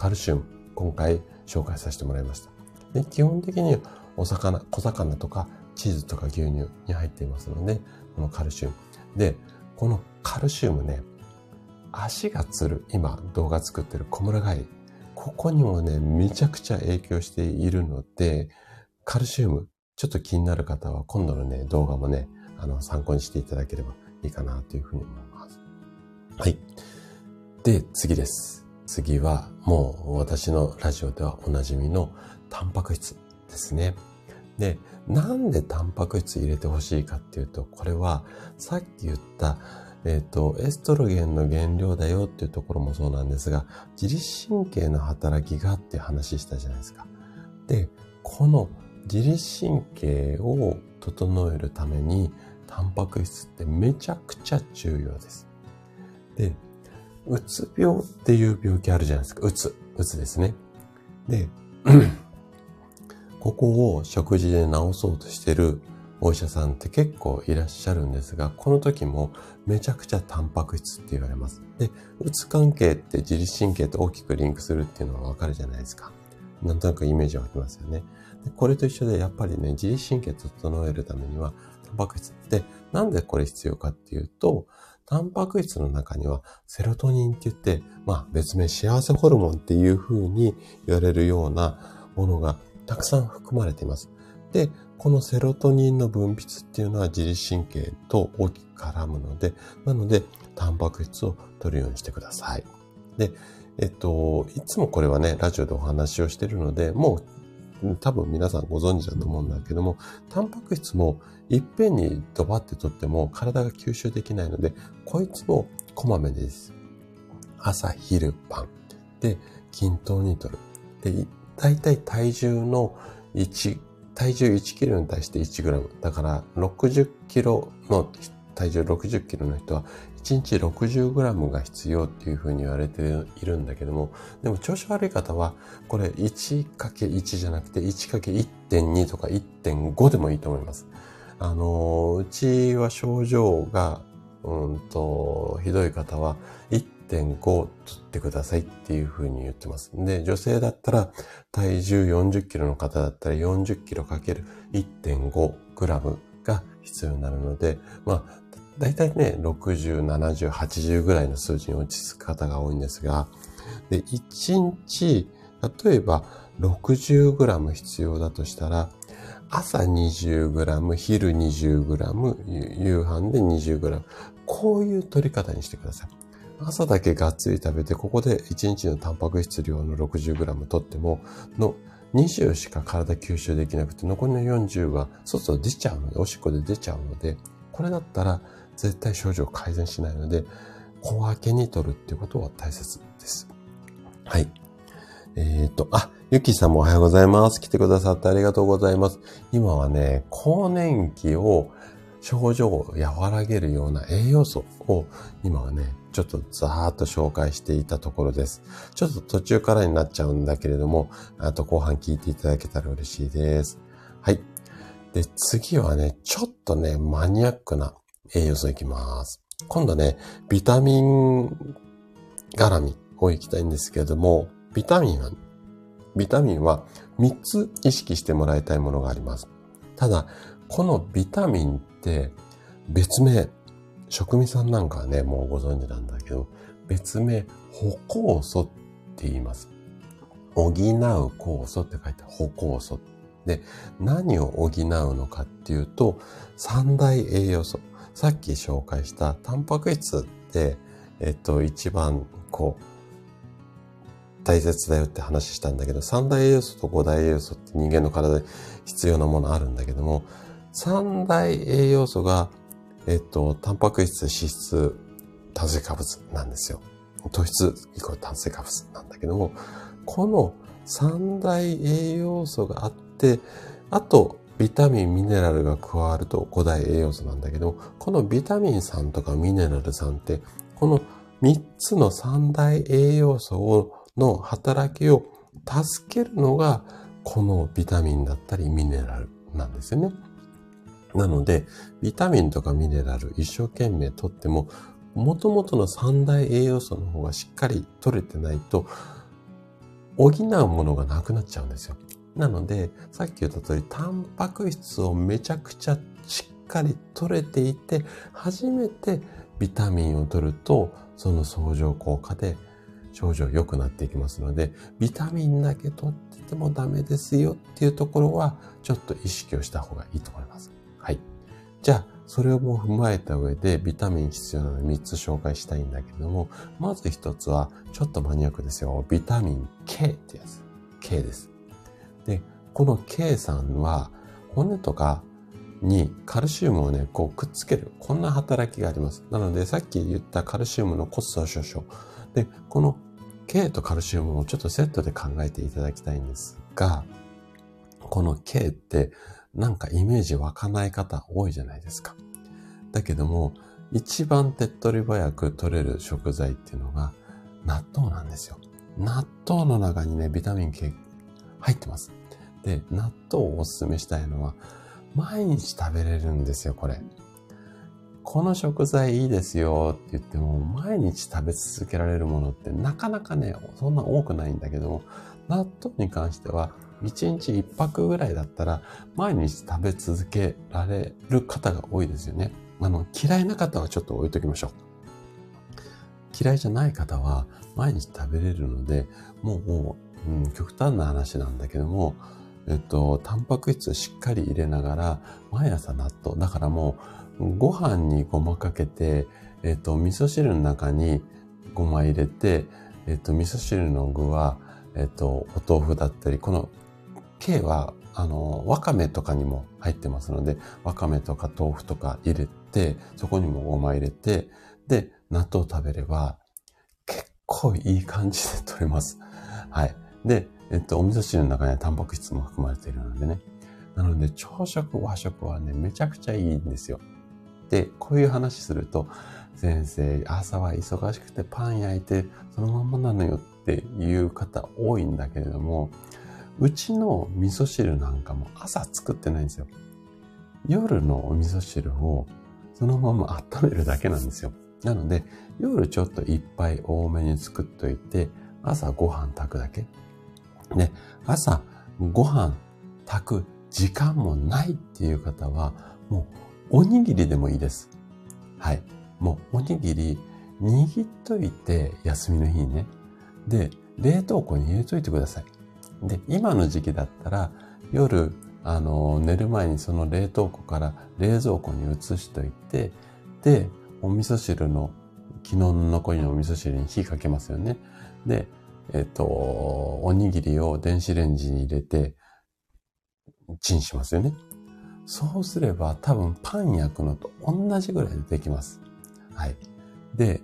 ルシウム、今回紹介させてもらいました。で、基本的に小魚とか、チーズとか牛乳に入っていますので、このカルシウム。で、このカルシウムね、足がつる、今動画作ってる小村貝、ここにもね、めちゃくちゃ影響しているので、カルシウム、ちょっと気になる方は今度のね、動画もね、参考にしていただければいいかなというふうに思います。はい。で、次です。次は、もう私のラジオではおなじみのタンパク質ですね。で、なんでタンパク質入れてほしいかっていうと、これはさっき言った、エストロゲンの原料だよっていうところもそうなんですが、自律神経の働きがって話したじゃないですか。で、この自律神経を整えるために、タンパク質ってめちゃくちゃ重要です。で、うつ病っていう病気あるじゃないですか。うつですね。で、ここを食事で治そうとしてるお医者さんって結構いらっしゃるんですが、この時もめちゃくちゃタンパク質って言われます。で、うつ関係って自律神経と大きくリンクするっていうのがわかるじゃないですか。なんとなくイメージは湧きますよね。で、これと一緒でやっぱりね、自律神経整えるためにはタンパク質ってなんでこれ必要かっていうと、タンパク質の中にはセロトニンって言って、まあ別名幸せホルモンっていう風に言われるようなものがたくさん含まれています。で、このセロトニンの分泌っていうのは自律神経と大きく絡むので、なので、タンパク質を取るようにしてください。で、いつもこれはね、ラジオでお話をしているので、もう多分皆さんご存知だと思うんだけども、タンパク質もいっぺんにドバって取っても体が吸収できないので、こいつもこまめです。朝、昼、晩。で、均等に取る。で、大体体重1キロに対して1グラム。だから体重60キロの人は1日60グラムが必要っていうふうに言われているんだけども、でも調子悪い方はこれ 1×1 じゃなくて 1×1.2 とか 1.5 でもいいと思います。うちは症状が、ひどい方は 1.5 取ってくださいっていうふうに言ってます。で、女性だったら体重40キロの方だったら40キロ ×1.5 グラムが必要になるので、まあ、だいたいね、60、70、80ぐらいの数字に落ち着く方が多いんですが、で、1日、例えば60グラム必要だとしたら、朝20グラム、昼20グラム、夕飯で20グラム。こういう取り方にしてください。朝だけがっつり食べて、ここで1日のタンパク質量の60グラム取っても、の20しか体吸収できなくて、残りの40は外出ちゃうので、おしっこで出ちゃうので、これだったら絶対症状改善しないので、小分けに取るっていうことは大切です。はい。ゆきさんもおはようございます。来てくださってありがとうございます。今はね、更年期を症状を和らげるような栄養素を今はね、ちょっとざーっと紹介していたところです。ちょっと途中からになっちゃうんだけれども、あと後半聞いていただけたら嬉しいです。はい。で、次はね、ちょっとね、マニアックな栄養素いきます。今度ね、ビタミン絡みをいきたいんですけれども、ビタミンは3つ意識してもらいたいものがあります。ただ、このビタミンって別名、食味さんなんかはね、もうご存知なんだけど、別名、補酵素って言います。補う酵素って書いて補酵素。で、何を補うのかっていうと、三大栄養素。さっき紹介したタンパク質って、一番こう、大切だよって話したんだけど、三大栄養素と五大栄養素って人間の体で必要なものあるんだけども、三大栄養素が、タンパク質、脂質、炭水化物なんですよ。糖質イコール炭水化物なんだけども、この三大栄養素があって、あとビタミン、ミネラルが加わると五大栄養素なんだけど、このビタミンさんとかミネラルさんって、この三つの三大栄養素をの働きを助けるのがこのビタミンだったりミネラルなんですよね。なのでビタミンとかミネラル一生懸命取っても元々の三大栄養素の方がしっかり取れてないと補うものがなくなっちゃうんですよ。なのでさっき言った通りタンパク質をめちゃくちゃしっかり取れていて初めてビタミンを取るとその相乗効果で症状良くなっていきますので、ビタミンだけ取っててもダメですよっていうところは、ちょっと意識をした方がいいと思います。はい。じゃあ、それをも踏まえた上で、ビタミン必要なので3つ紹介したいんだけれども、まず1つは、ちょっとマニアックですよ。ビタミン K ってやつ。K です。で、この K さんは、骨とかにカルシウムをね、こうくっつける。こんな働きがあります。なので、さっき言ったカルシウムのコスト少々。で、この K とカルシウムをちょっとセットで考えていただきたいんですが、この K ってなんかイメージ湧かない方多いじゃないですか。だけども、一番手っ取り早く取れる食材っていうのが納豆なんですよ。納豆の中にね、ビタミン K 入ってます。で、納豆をおすすめしたいのは、毎日食べれるんですよ、これ。この食材いいですよって言っても毎日食べ続けられるものってなかなかね、そんな多くないんだけども、納豆に関しては1日1泊ぐらいだったら毎日食べ続けられる方が多いですよね。嫌いな方はちょっと置いときましょう。嫌いじゃない方は毎日食べれるので、もう極端な話なんだけども、タンパク質しっかり入れながら毎朝納豆。だからもう、ご飯にごまかけて、味噌汁の中にごま入れて、味噌汁の具は、お豆腐だったり、この K は、わかめとかにも入ってますので、わかめとか豆腐とか入れて、そこにもごま入れて、で、納豆食べれば、結構いい感じで取れます。はい。で、お味噌汁の中にはタンパク質も含まれているのでね。なので、朝食、和食はね、めちゃくちゃいいんですよ。で、こういう話すると、先生、朝は忙しくてパン焼いてそのまんまなのよっていう方多いんだけれども、うちの味噌汁なんかも朝作ってないんですよ。夜のお味噌汁をそのまま温めるだけなんですよ。なので、夜ちょっと一杯多めに作っといて、朝ご飯炊くだけ。で、朝ご飯炊く時間もないっていう方は、もう、おにぎりでもいいです。はい。もうおにぎり握っといて、休みの日にね。で、冷凍庫に入れといてください。で、今の時期だったら、夜、寝る前にその冷凍庫から冷蔵庫に移しといて、で、お味噌汁の、昨日の残りのお味噌汁に火かけますよね。で、おにぎりを電子レンジに入れて、チンしますよね。そうすれば多分パン焼くのと同じぐらいでできます。はい。で、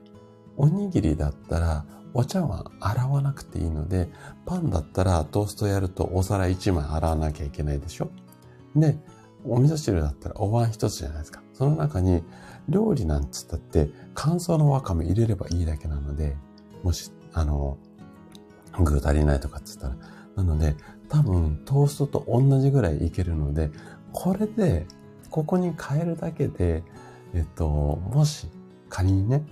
おにぎりだったらお茶碗洗わなくていいので、パンだったらトーストやるとお皿1枚洗わなきゃいけないでしょ。で、お味噌汁だったらお椀一つじゃないですか。その中に料理なんつったって乾燥のわかめ入れればいいだけなので、もし、具足りないとかっつったら。なので、多分トーストと同じぐらいいけるので、これで、ここに変えるだけで、もし仮にね、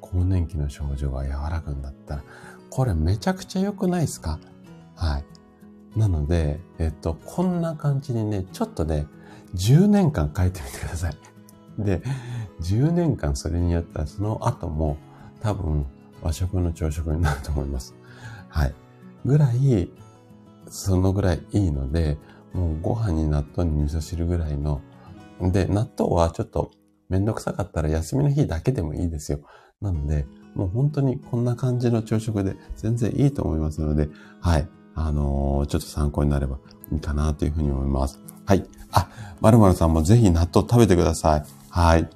更年期の症状が和らぐんだったら、これめちゃくちゃ良くないですか？はい。なので、こんな感じにね、ちょっとね、10年間変えてみてください。で、10年間それにやったら、その後も多分和食の朝食になると思います。はい。ぐらい、そのぐらいいいので、もうご飯に納豆に味噌汁ぐらいの。で、納豆はちょっとめんどくさかったら休みの日だけでもいいですよ。なので、もう本当にこんな感じの朝食で全然いいと思いますので、はい。ちょっと参考になればいいかなというふうに思います。はい。あ、〇〇さんもぜひ納豆食べてください。はい。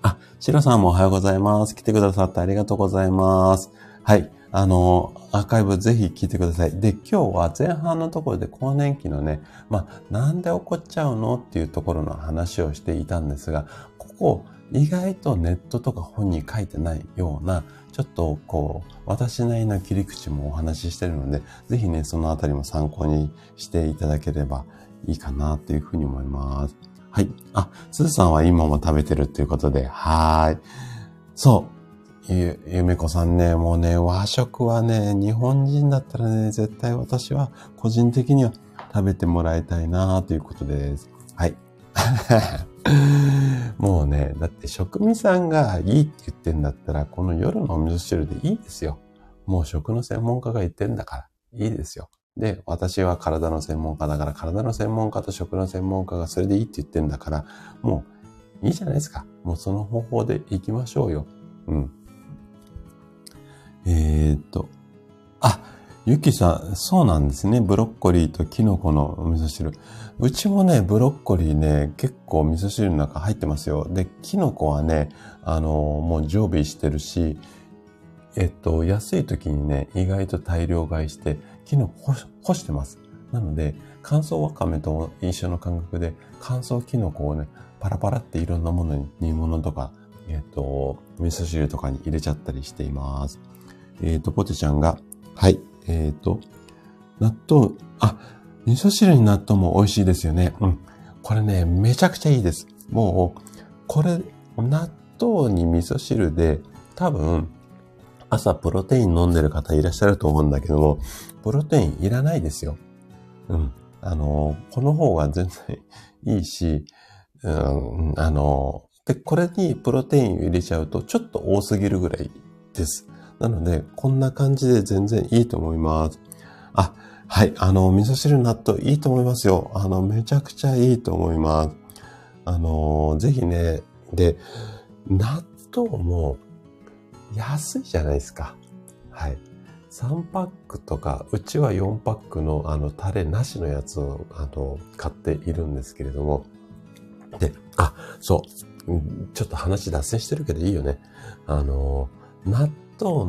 あ、シロさんもおはようございます。来てくださってありがとうございます。はい。アーカイブぜひ聞いてください。で、今日は前半のところで更年期のね、なんで起こっちゃうのっていうところの話をしていたんですが、ここ意外とネットとか本に書いてないような、ちょっとこう、私なりの切り口もお話ししてるので、ぜひね、そのあたりも参考にしていただければいいかなというふうに思います。はい。あ、すずさんは今も食べてるということで、はい。そう。ゆめこさんね、もうね、和食はね、日本人だったらね、絶対私は個人的には食べてもらいたいなということです。はい。もうね、だって食味さんがいいって言ってんだったら、この夜のお味噌汁でいいですよ。もう食の専門家が言ってんだから、いいですよ。で、私は体の専門家だから、体の専門家と食の専門家がそれでいいって言ってんだから、もういいじゃないですか。もうその方法でいきましょうよ。うん。あ、ゆきさん、そうなんですね。ブロッコリーとキノコのお味噌汁。うちもね、ブロッコリーね、結構味噌汁の中入ってますよ。で、キノコはね、もう常備してるし、安い時にね、意外と大量買いして、キノコ干してます。なので、乾燥わかめと一緒の感覚で、乾燥キノコをね、パラパラっていろんなものに、煮物とか、味噌汁とかに入れちゃったりしています。ポテちゃんが、はい、納豆、あ、味噌汁に納豆も美味しいですよね。うん。これね、めちゃくちゃいいです。もう、これ、納豆に味噌汁で、多分、朝プロテイン飲んでる方いらっしゃると思うんだけども、プロテインいらないですよ。うん。この方が全然いいし、うん、で、これにプロテインを入れちゃうと、ちょっと多すぎるぐらいです。なので、こんな感じで全然いいと思います。あ、はい、味噌汁納豆いいと思いますよ。めちゃくちゃいいと思います。ぜひね、で、納豆も安いじゃないですか。はい。3パックとか、うちは4パックのタレなしのやつを、買っているんですけれども。で、あ、そう。ちょっと話脱線してるけどいいよね。納豆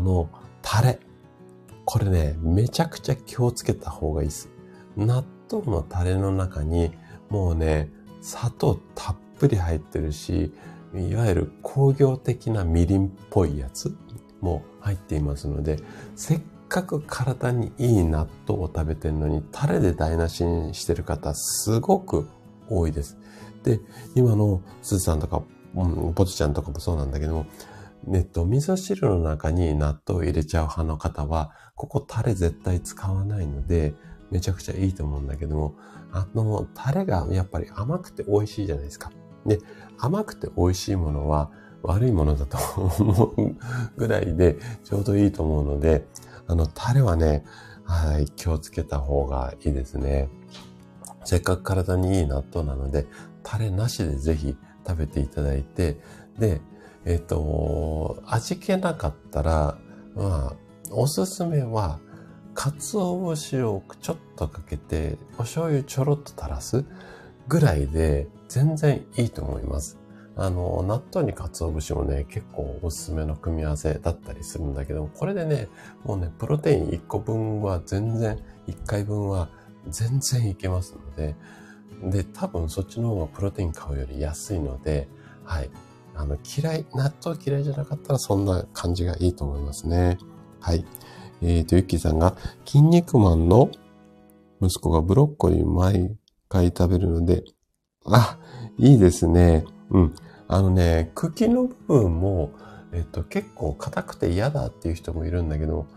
のタレ。これね、めちゃくちゃ気をつけた方がいいです。納豆のタレの中に、もうね、砂糖たっぷり入ってるし、いわゆる工業的なみりんっぽいやつも入っていますので、せっかく体にいい納豆を食べてるのに、タレで台無しにしてる方、すごく多いです。で、今のすずさんとか、ぽちちゃんとかもそうなんだけども、味噌汁の中に納豆を入れちゃう派の方は、ここタレ絶対使わないので、めちゃくちゃいいと思うんだけども、タレがやっぱり甘くて美味しいじゃないですか。で、甘くて美味しいものは悪いものだと思うぐらいでちょうどいいと思うので、タレはね、はい、気をつけた方がいいですね。せっかく体にいい納豆なので、タレなしでぜひ食べていただいて、で、味気なかったら、おすすめは、鰹節をちょっとかけて、お醤油ちょろっと垂らす。ぐらいで全然いいと思います。納豆に鰹節もね、結構おすすめの組み合わせだったりするんだけども、これでね、もうね、プロテイン1個分は全然、1回分は全然いけますので、で、多分そっちの方がプロテイン買うより安いので、はい。納豆嫌いじゃなかったらそんな感じがいいと思いますね。はい。ゆっきーさんが、筋肉マンの息子がブロッコリー毎回食べるので、あ、いいですね。うん。茎の部分も、結構硬くて嫌だっていう人もいるんだけど、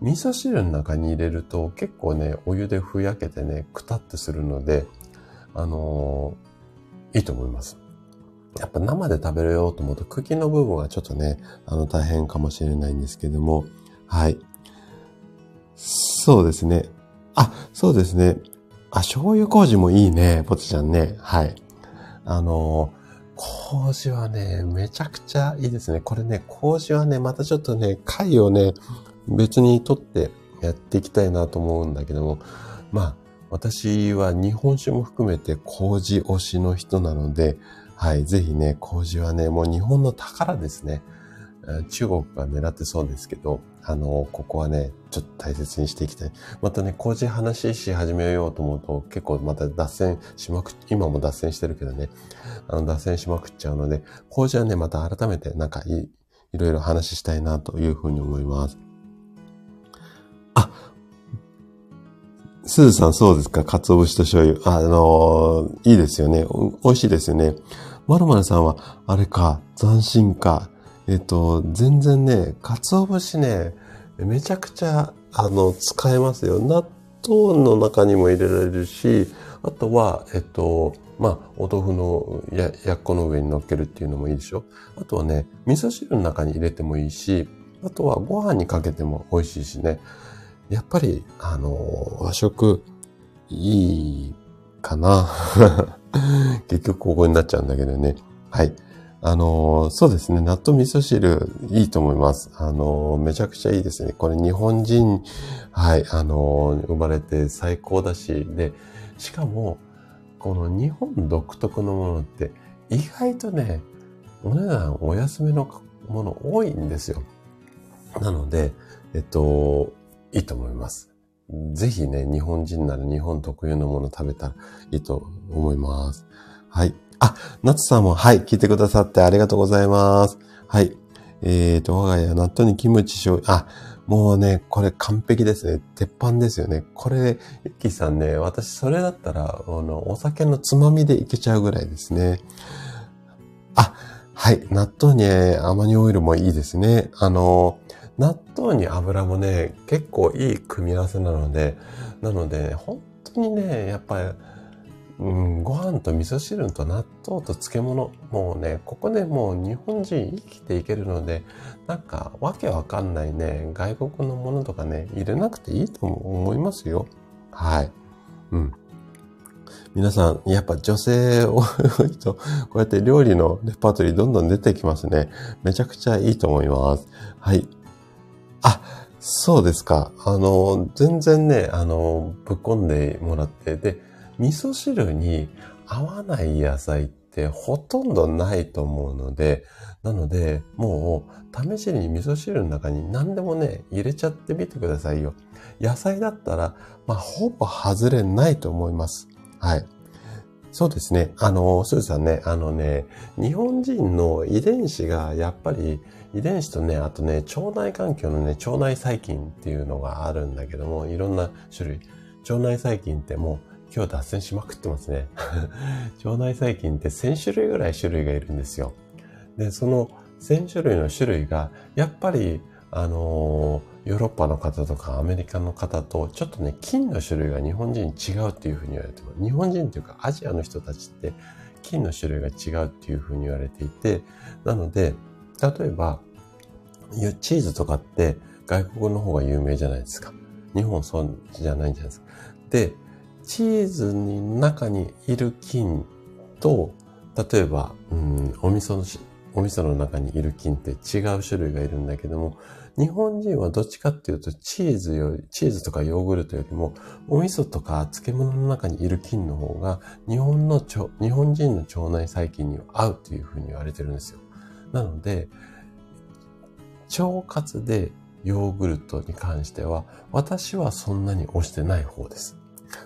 味噌汁の中に入れると結構ね、お湯でふやけてね、くたってするので、いいと思います。やっぱ生で食べようと思うと、茎の部分はちょっとね、大変かもしれないんですけども、はい。そうですね。あ、そうですね。あ、醤油麹もいいね、ポツちゃんね。はい。麹はね、めちゃくちゃいいですね。これね、麹はね、またちょっとね、回をね、別に取ってやっていきたいなと思うんだけども、まあ、私は日本酒も含めて麹推しの人なので、はい、ぜひね、麹はね、もう日本の宝ですね。中国が狙ってそうですけど、ここはね、ちょっと大切にしていきたい。またね、麹話し始めようと思うと、結構また今も脱線してるけどね、脱線しまくっちゃうので、麹はね、また改めてなんかいろいろ話したいなというふうに思います。あ、すずさんそうですか？鰹節と醤油。いいですよね。美味しいですよね。まるまるさんは、あれか、斬新か。全然ね、鰹節ね、めちゃくちゃ、使えますよ。納豆の中にも入れられるし、あとは、まあ、お豆腐のやっこの上に乗っけるっていうのもいいでしょ。あとはね、味噌汁の中に入れてもいいし、あとはご飯にかけても美味しいしね。やっぱり、和食、いいかな。結局、ここになっちゃうんだけどね。はい。そうですね。納豆味噌汁、いいと思います。めちゃくちゃいいですね。これ、日本人、はい、生まれて最高だし、で、しかも、この日本独特のものって、意外とね、お値段お安めのもの多いんですよ。なので、いいと思います。ぜひね、日本人なら日本特有のもの食べたらいいと思います。はい。あ、夏さんも、はい、聞いてくださってありがとうございます。はい。我が家納豆にキムチ醤油、あ、もうね、これ完璧ですね。鉄板ですよね。これ、ゆっきーさんね、私それだったら、お酒のつまみでいけちゃうぐらいですね。あ、はい。納豆にアマニオイルもいいですね。納豆に油もね、結構いい組み合わせなので、本当にね、やっぱり、うん、ご飯と味噌汁と納豆と漬物、もうね、ここでもう日本人生きていけるので、なんかわけわかんないね、外国のものとかね、入れなくていいと思いますよ。はい。うん。皆さん、やっぱ女性多いと、こうやって料理のレパートリーどんどん出てきますね。めちゃくちゃいいと思います。はい。あ、そうですか。全然ね、ぶっこんでもらって、で、味噌汁に合わない野菜ってほとんどないと思うので、なので、もう、試しに味噌汁の中に何でもね、入れちゃってみてくださいよ。野菜だったら、まあ、ほぼ外れないと思います。はい。そうですね。すずさんね、日本人の遺伝子が、やっぱり、遺伝子とね、あとね、腸内環境のね、腸内細菌っていうのがあるんだけども、いろんな種類。腸内細菌ってもう、今日脱線しまくってますね。腸内細菌って1000種類ぐらい種類がいるんですよ。で、その1000種類の種類が、やっぱり、ヨーロッパの方とかアメリカの方と、ちょっとね、菌の種類が日本人違うっていうふうに言われてます。日本人というかアジアの人たちって、菌の種類が違うっていうふうに言われていて、なので、例えば、チーズとかって外国の方が有名じゃないですか。日本そうじゃないんじゃないですか。で、チーズの中にいる菌と、例えば、お味噌のお味噌の中にいる菌って違う種類がいるんだけども、日本人はどっちかっていうとチーズとかヨーグルトよりも、お味噌とか漬物の中にいる菌の方が、日本人の腸内細菌には合うというふうに言われてるんですよ。なので、腸活でヨーグルトに関しては、私はそんなに推してない方です。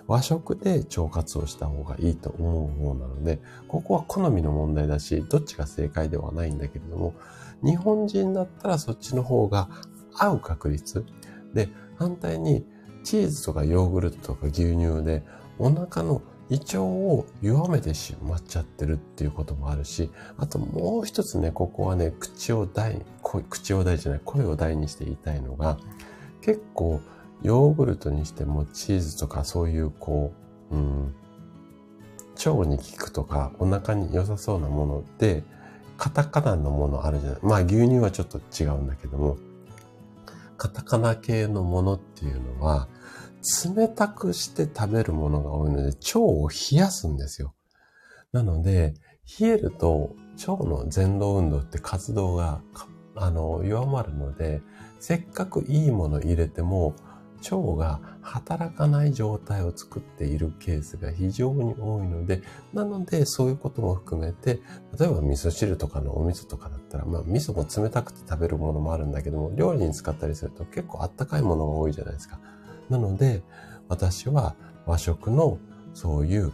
和食で腸活をした方がいいと思う方なので、ここは好みの問題だし、どっちが正解ではないんだけれども、日本人だったらそっちの方が合う確率で、反対にチーズとかヨーグルトとか牛乳でお腹の胃腸を弱めてしまっちゃってるっていうこともあるし、あともう一つね、ここはね、声を大にして言いたいのが、結構ヨーグルトにしてもチーズとかそういう腸に効くとかお腹に良さそうなもので、カタカナのものあるじゃない。まあ牛乳はちょっと違うんだけども、カタカナ系のものっていうのは冷たくして食べるものが多いので、腸を冷やすんですよ。なので、冷えると腸の前動運動って活動が弱まるので、せっかくいいもの入れても腸が働かない状態を作っているケースが非常に多いので、なのでそういうことも含めて、例えば味噌汁とかのお味噌とかだったら、まあ味噌も冷たくて食べるものもあるんだけども、料理に使ったりすると結構あったかいものが多いじゃないですか。なので、私は和食のそういう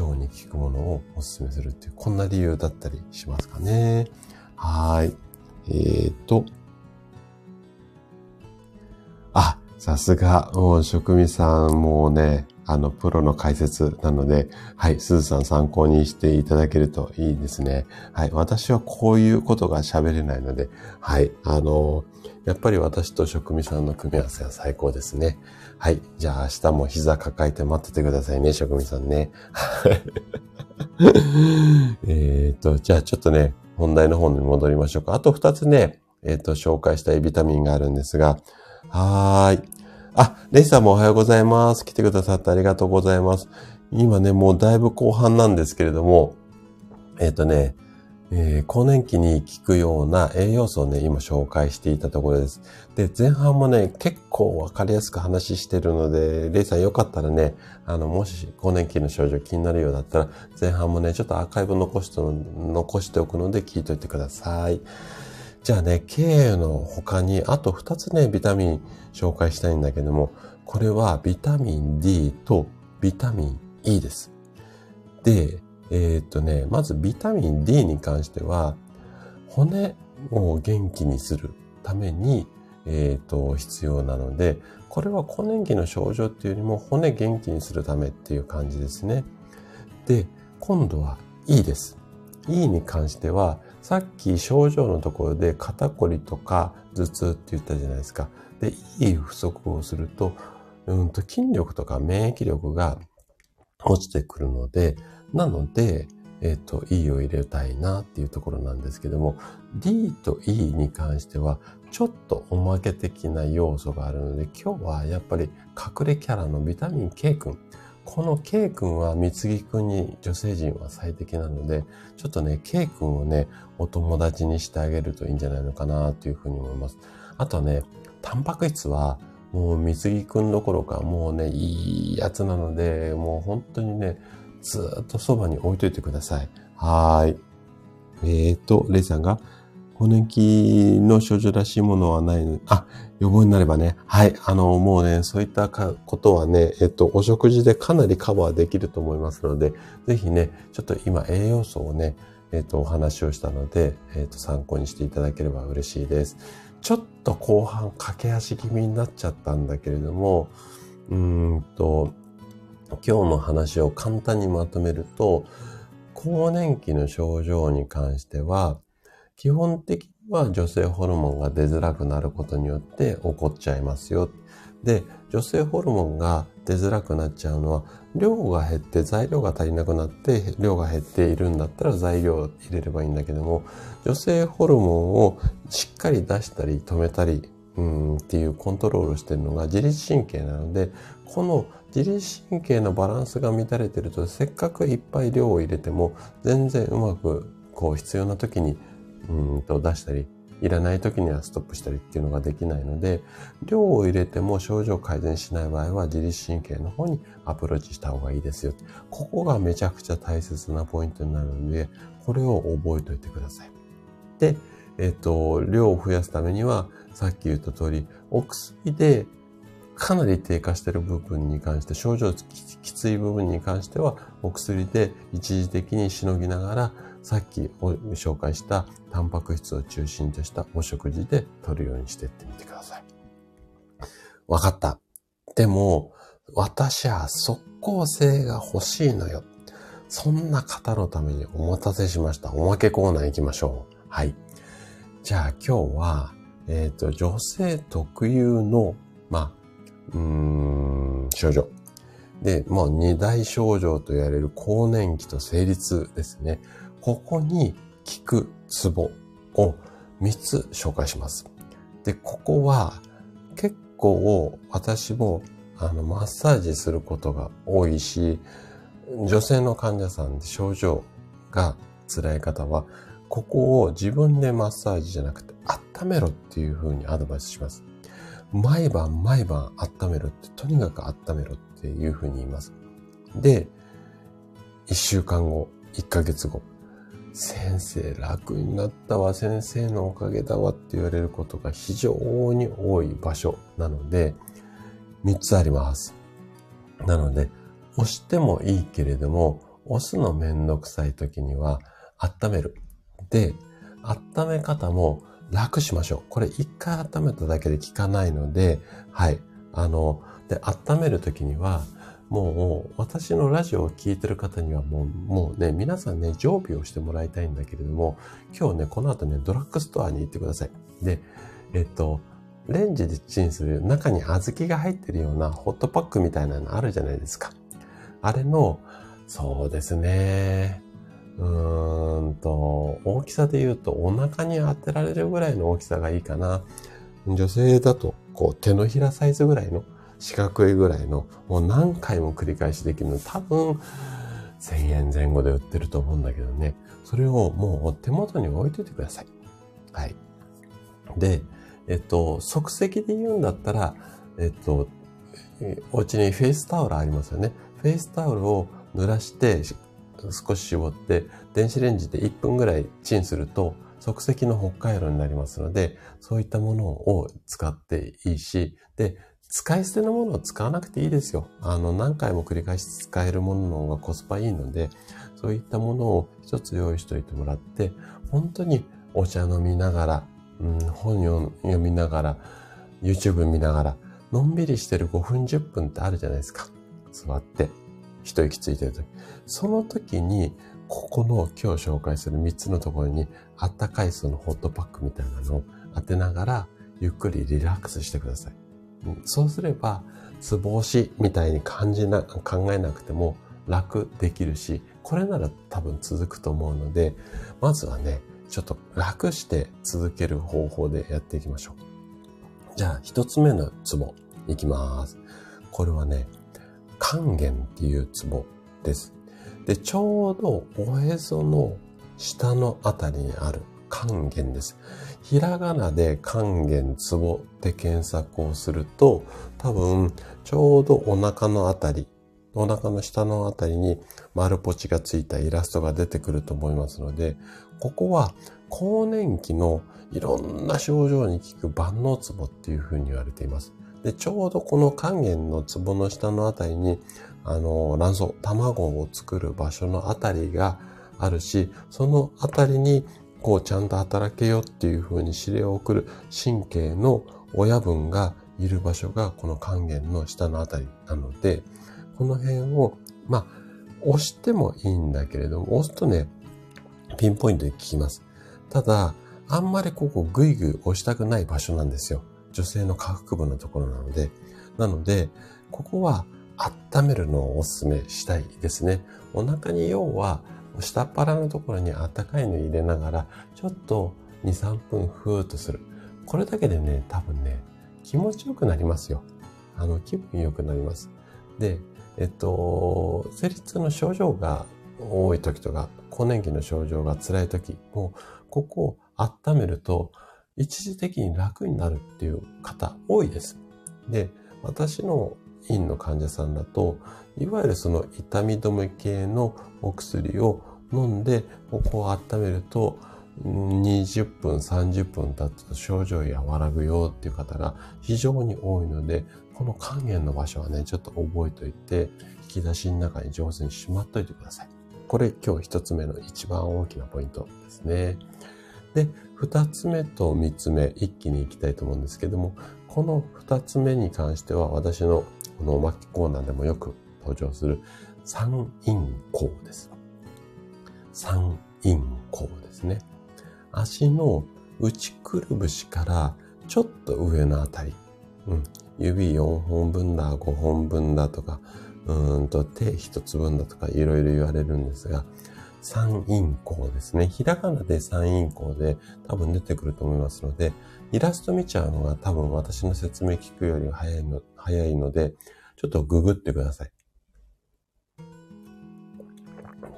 腸に効くものをお勧めするっていう、こんな理由だったりしますかね。はい。さすが、食味さんもね、プロの解説なので、はい、すずさん参考にしていただけるといいですね。はい、私はこういうことが喋れないので、はい、やっぱり私と食味さんの組み合わせは最高ですね。はい、じゃあ明日も膝抱えて待っててくださいね、食味さんね。じゃあちょっとね、本題の方に戻りましょうか。あと2つね、紹介したいビタミンがあるんですが、はーい。レイさんもおはようございます。来てくださってありがとうございます。今ね、もうだいぶ後半なんですけれども、更年期に効くような栄養素をね、今紹介していたところです。で、前半もね、結構わかりやすく話してるので、レイさんよかったらね、もし更年期の症状気になるようだったら、前半もね、ちょっとアーカイブ残しておくので聞いといてください。じゃあね、K の他に、あと2つね、ビタミン紹介したいんだけども、これはビタミン D とビタミン E です。で、まずビタミン D に関しては、骨を元気にするために、必要なので、これは更年期の症状っていうよりも、骨元気にするためっていう感じですね。で、今度は E です。E に関しては、さっき症状のところで肩こりとか頭痛って言ったじゃないですか。で、いい不足をすると、筋力とか免疫力が落ちてくるので、なので、E を入れたいなっていうところなんですけども、D と E に関しては、ちょっとおまけ的な要素があるので、今日はやっぱり隠れキャラのビタミン K 君。この K 君は貢ぎ君に女性陣は最適なので、ちょっとね、K 君をね、お友達にしてあげるといいんじゃないのかなというふうに思います。あとね、タンパク質はもう貢ぎ君どころか、もうね、いいやつなので、もう本当にね、ずっとそばに置いといてください。はい。レイさんが、更年期の症状らしいものはないので、予防になればね。はい。もうね、そういったことはね、お食事でかなりカバーできると思いますので、ぜひね、ちょっと今栄養素をね、お話をしたので、参考にしていただければ嬉しいです。ちょっと後半駆け足気味になっちゃったんだけれども、今日の話を簡単にまとめると、更年期の症状に関しては、基本的には女性ホルモンが出づらくなることによって起こっちゃいますよ。で、女性ホルモンが出づらくなっちゃうのは、量が減って材料が足りなくなって、量が減っているんだったら材料を入れればいいんだけども、女性ホルモンをしっかり出したり止めたりっていうコントロールをしているのが自律神経なので、この自律神経のバランスが乱れていると、せっかくいっぱい量を入れても全然うまく必要な時に出したり、いらない時にはストップしたりっていうのができないので、量を入れても症状改善しない場合は自律神経の方にアプローチした方がいいですよ。ここがめちゃくちゃ大切なポイントになるので、これを覚えておいてください。で、量を増やすためには、さっき言った通り、お薬でかなり低下している部分に関して、症状きつい部分に関しては、お薬で一時的にしのぎながら、さっきご紹介したタンパク質を中心としたお食事で取るようにしていってみてください。わかった。でも、私は即効性が欲しいのよ。そんな方のためにお待たせしました。おまけコーナー行きましょう。はい。じゃあ今日は、女性特有の、症状。で、もう二大症状と言われる更年期と生理痛ですね。ここに効くツボを3つ紹介します。で、ここは結構私もマッサージすることが多いし、女性の患者さんで症状が辛い方は、ここを自分でマッサージじゃなくて温めろっていう風にアドバイスします。毎晩毎晩温めろって、とにかく温めろっていう風に言います。で、1週間後、1ヶ月後、先生楽になったわ、先生のおかげだわって言われることが非常に多い場所なので、3つあります。なので、押してもいいけれども、押すのめんどくさい時には温める。で、温め方も楽しましょう。これ一回温めただけで効かないので、はい。で、温める時には、もう私のラジオを聞いてる方にはもうね、皆さんね、常備をしてもらいたいんだけれども、今日ね、この後ね、ドラッグストアに行ってください。で、レンジでチンする中に小豆が入ってるようなホットパックみたいなのあるじゃないですか。あれの、そうですね、大きさで言うとお腹に当てられるぐらいの大きさがいいかな。女性だと、こう手のひらサイズぐらいの、四角いぐらいの、もう何回も繰り返しできるの、多分1000円前後で売ってると思うんだけどね。それをもう手元に置いといてください。はい。で、即席で言うんだったら、お家にフェイスタオルありますよね。フェイスタオルを濡らして、少し絞って、電子レンジで1分ぐらいチンすると、即席の北海道になりますので、そういったものを使っていいし、で、使い捨てのものを使わなくていいですよ。何回も繰り返し使えるものの方がコスパいいので、そういったものを一つ用意しておいてもらって、本当にお茶飲みながら、本読みながら、YouTube 見ながら、のんびりしてる5分10分ってあるじゃないですか。座って、一息ついてる時。その時に、ここの今日紹介する3つのところに、あったかいそのホットパックみたいなのを当てながら、ゆっくりリラックスしてください。そうすれば、ツボ押しみたいに考えなくても楽できるし、これなら多分続くと思うので、まずはね、ちょっと楽して続ける方法でやっていきましょう。じゃあ、一つ目のツボいきます。これはね、肝元っていうツボです。で、ちょうどおへその下のあたりにある肝元です。ひらがなで肝元ツボって検索をすると、多分ちょうどお腹のあたり、お腹の下のあたりに丸ポチがついたイラストが出てくると思いますので、ここは更年期のいろんな症状に効く万能ツボっていうふうに言われています。で、ちょうどこの肝元のツボの下のあたりに、卵巣、卵を作る場所のあたりがあるし、そのあたりにこうちゃんと働けよっていう風に指令を送る神経の親分がいる場所がこの肝元の下のあたりなので、この辺を、押してもいいんだけれども、押すとね、ピンポイントで効きます。ただ、あんまりここグイグイ押したくない場所なんですよ。女性の下腹部のところなので。なので、ここは温めるのをお勧めしたいですね。お腹に要は、下っ腹のところに温かいの入れながら、ちょっと2、3分ふーっとする。これだけでね、多分ね、気持ちよくなりますよ。気分よくなります。で、生理痛の症状が多い時とか、更年期の症状が辛い時も、ここを温めると一時的に楽になるっていう方多いです。で、私の院の患者さんだと、いわゆるその痛み止め系のお薬を飲んで、ここを温めると20分、30分経つと症状和らぐよっていう方が非常に多いので、この肝炎の場所はね、ちょっと覚えておいて、引き出しの中に上手にしまっといてください。これ今日一つ目の一番大きなポイントですね。で、二つ目と三つ目、一気にいきたいと思うんですけども、この二つ目に関しては私のこのおまけコーナーでもよく登場する三陰交です。三陰交ですね。足の内くるぶしからちょっと上のあたり、指4本分だ、5本分だとか、手1つ分だとかいろいろ言われるんですが、三陰交ですね。ひらがなで三陰交で多分出てくると思いますので、イラスト見ちゃうのが多分私の説明聞くより早いので、ちょっとググってください。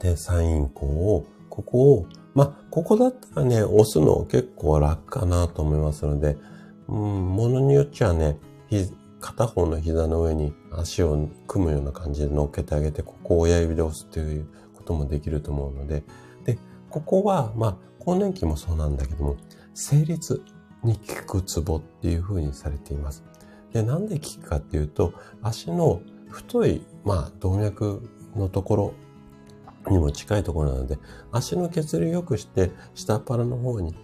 で、三陰交を、ここだったらね、押すの結構楽かなと思いますので、ものによっちゃね、片方の膝の上に足を組むような感じで乗っけてあげて、ここを親指で押すということもできると思うので、で、ここは、更年期もそうなんだけども、生理痛に効くツボっていう風にされています。で、なんで効くかっていうと、足の太い、動脈のところにも近いところなので、足の血流を良くして、下っ腹の方に、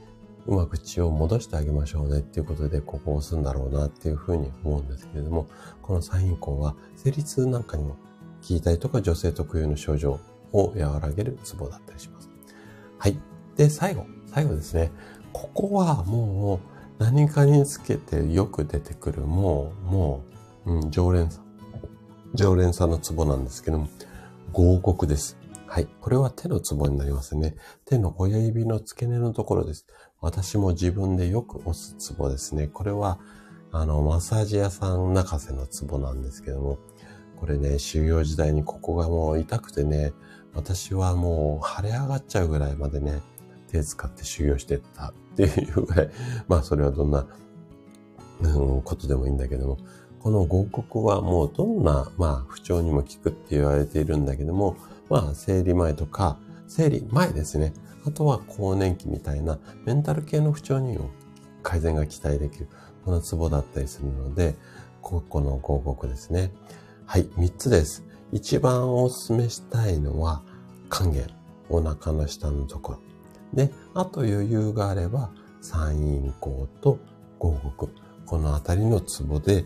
うまく血を戻してあげましょうねっていうことで、ここを押すんだろうなっていうふうに思うんですけれども、この三陰交は生理痛なんかにも効いたりとか、女性特有の症状を和らげるツボだったりします。はい。で、最後ですね。ここはもう何かにつけてよく出てくる、もう、常連さんのツボなんですけども、合谷です。はい。これは手のツボになりますね。手の親指の付け根のところです。私も自分でよく押すツボですね。これは、マッサージ屋さん泣かせのツボなんですけども、これね、修行時代にここがもう痛くてね、私はもう腫れ上がっちゃうぐらいまでね、手使って修行してたっていうぐらい、それはどんな、ことでもいいんだけども、この合谷はもうどんな、不調にも効くって言われているんだけども、生理前ですね。あとは更年期みたいなメンタル系の不調にも改善が期待できる、このツボだったりするので、ここの合谷ですね。はい、3つです。一番おすすめしたいのは、肝炎、お腹の下のところ。で、あと余裕があれば、三陰交と合谷。このあたりのツボで、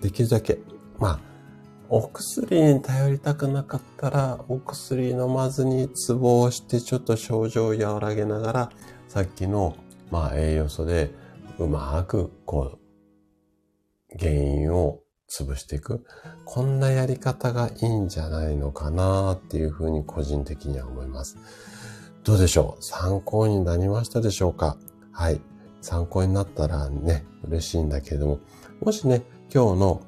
できるだけ、お薬に頼りたくなかったら、お薬飲まずにツボをしてちょっと症状を和らげながら、さっきの、栄養素でうまく、原因を潰していく。こんなやり方がいいんじゃないのかなっていうふうに個人的には思います。どうでしょう？参考になりましたでしょうか？はい。参考になったらね、嬉しいんだけれども、もしね、今日の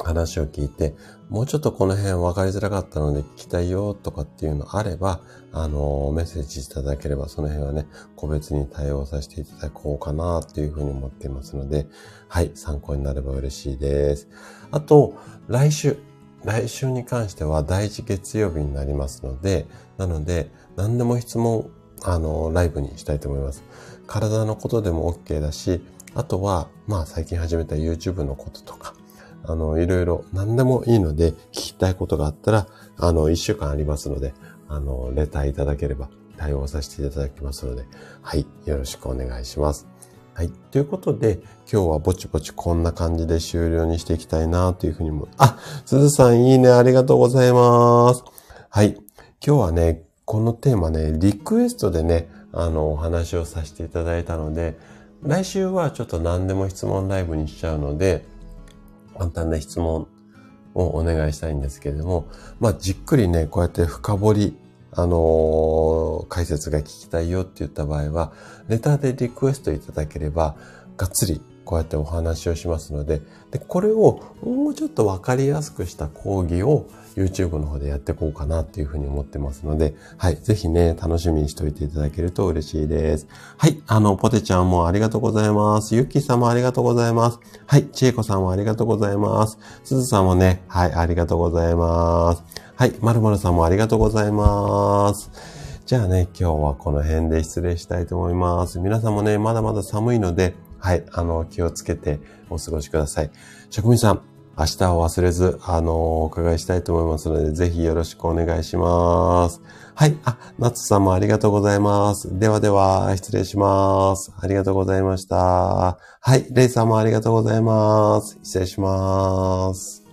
話を聞いて、もうちょっとこの辺分かりづらかったので聞きたいよとかっていうのあれば、メッセージいただければ、その辺はね、個別に対応させていただこうかなっていうふうに思っていますので、はい、参考になれば嬉しいです。あと、来週に関しては第1月曜日になりますので、なので、何でも質問、ライブにしたいと思います。体のことでも OK だし、あとは、最近始めた YouTube のこととか、いろいろ何でもいいので、聞きたいことがあったら、1週間ありますので、レターいただければ対応させていただきますので、はい、よろしくお願いします。はい、ということで、今日はぼちぼちこんな感じで終了にしていきたいなというふうにも、鈴さんいいね、ありがとうございます。はい、今日はね、このテーマね、リクエストでね、お話をさせていただいたので、来週はちょっと何でも質問ライブにしちゃうので、簡単な質問をお願いしたいんですけれども、じっくりね、こうやって深掘り、解説が聞きたいよって言った場合は、レターでリクエストいただければ、がっつりこうやってお話をしますので、これをもうちょっとわかりやすくした講義を YouTube の方でやっていこうかなっていうふうに思ってますので、はい、ぜひね、楽しみにしておいていただけると嬉しいです。はい、ポテちゃんもありがとうございます。ゆきさんもありがとうございます。はい、ちえこさんもありがとうございます。すずさんもね、はい、ありがとうございます。はい、まるまるさんもありがとうございます。じゃあね、今日はこの辺で失礼したいと思います。皆さんもね、まだまだ寒いので、はい、気をつけてお過ごしください。職務さん、明日を忘れず、お伺いしたいと思いますので、ぜひよろしくお願いします。はい、夏さんもありがとうございます。ではでは、失礼します。ありがとうございました。はい、レイさんもありがとうございます。失礼します。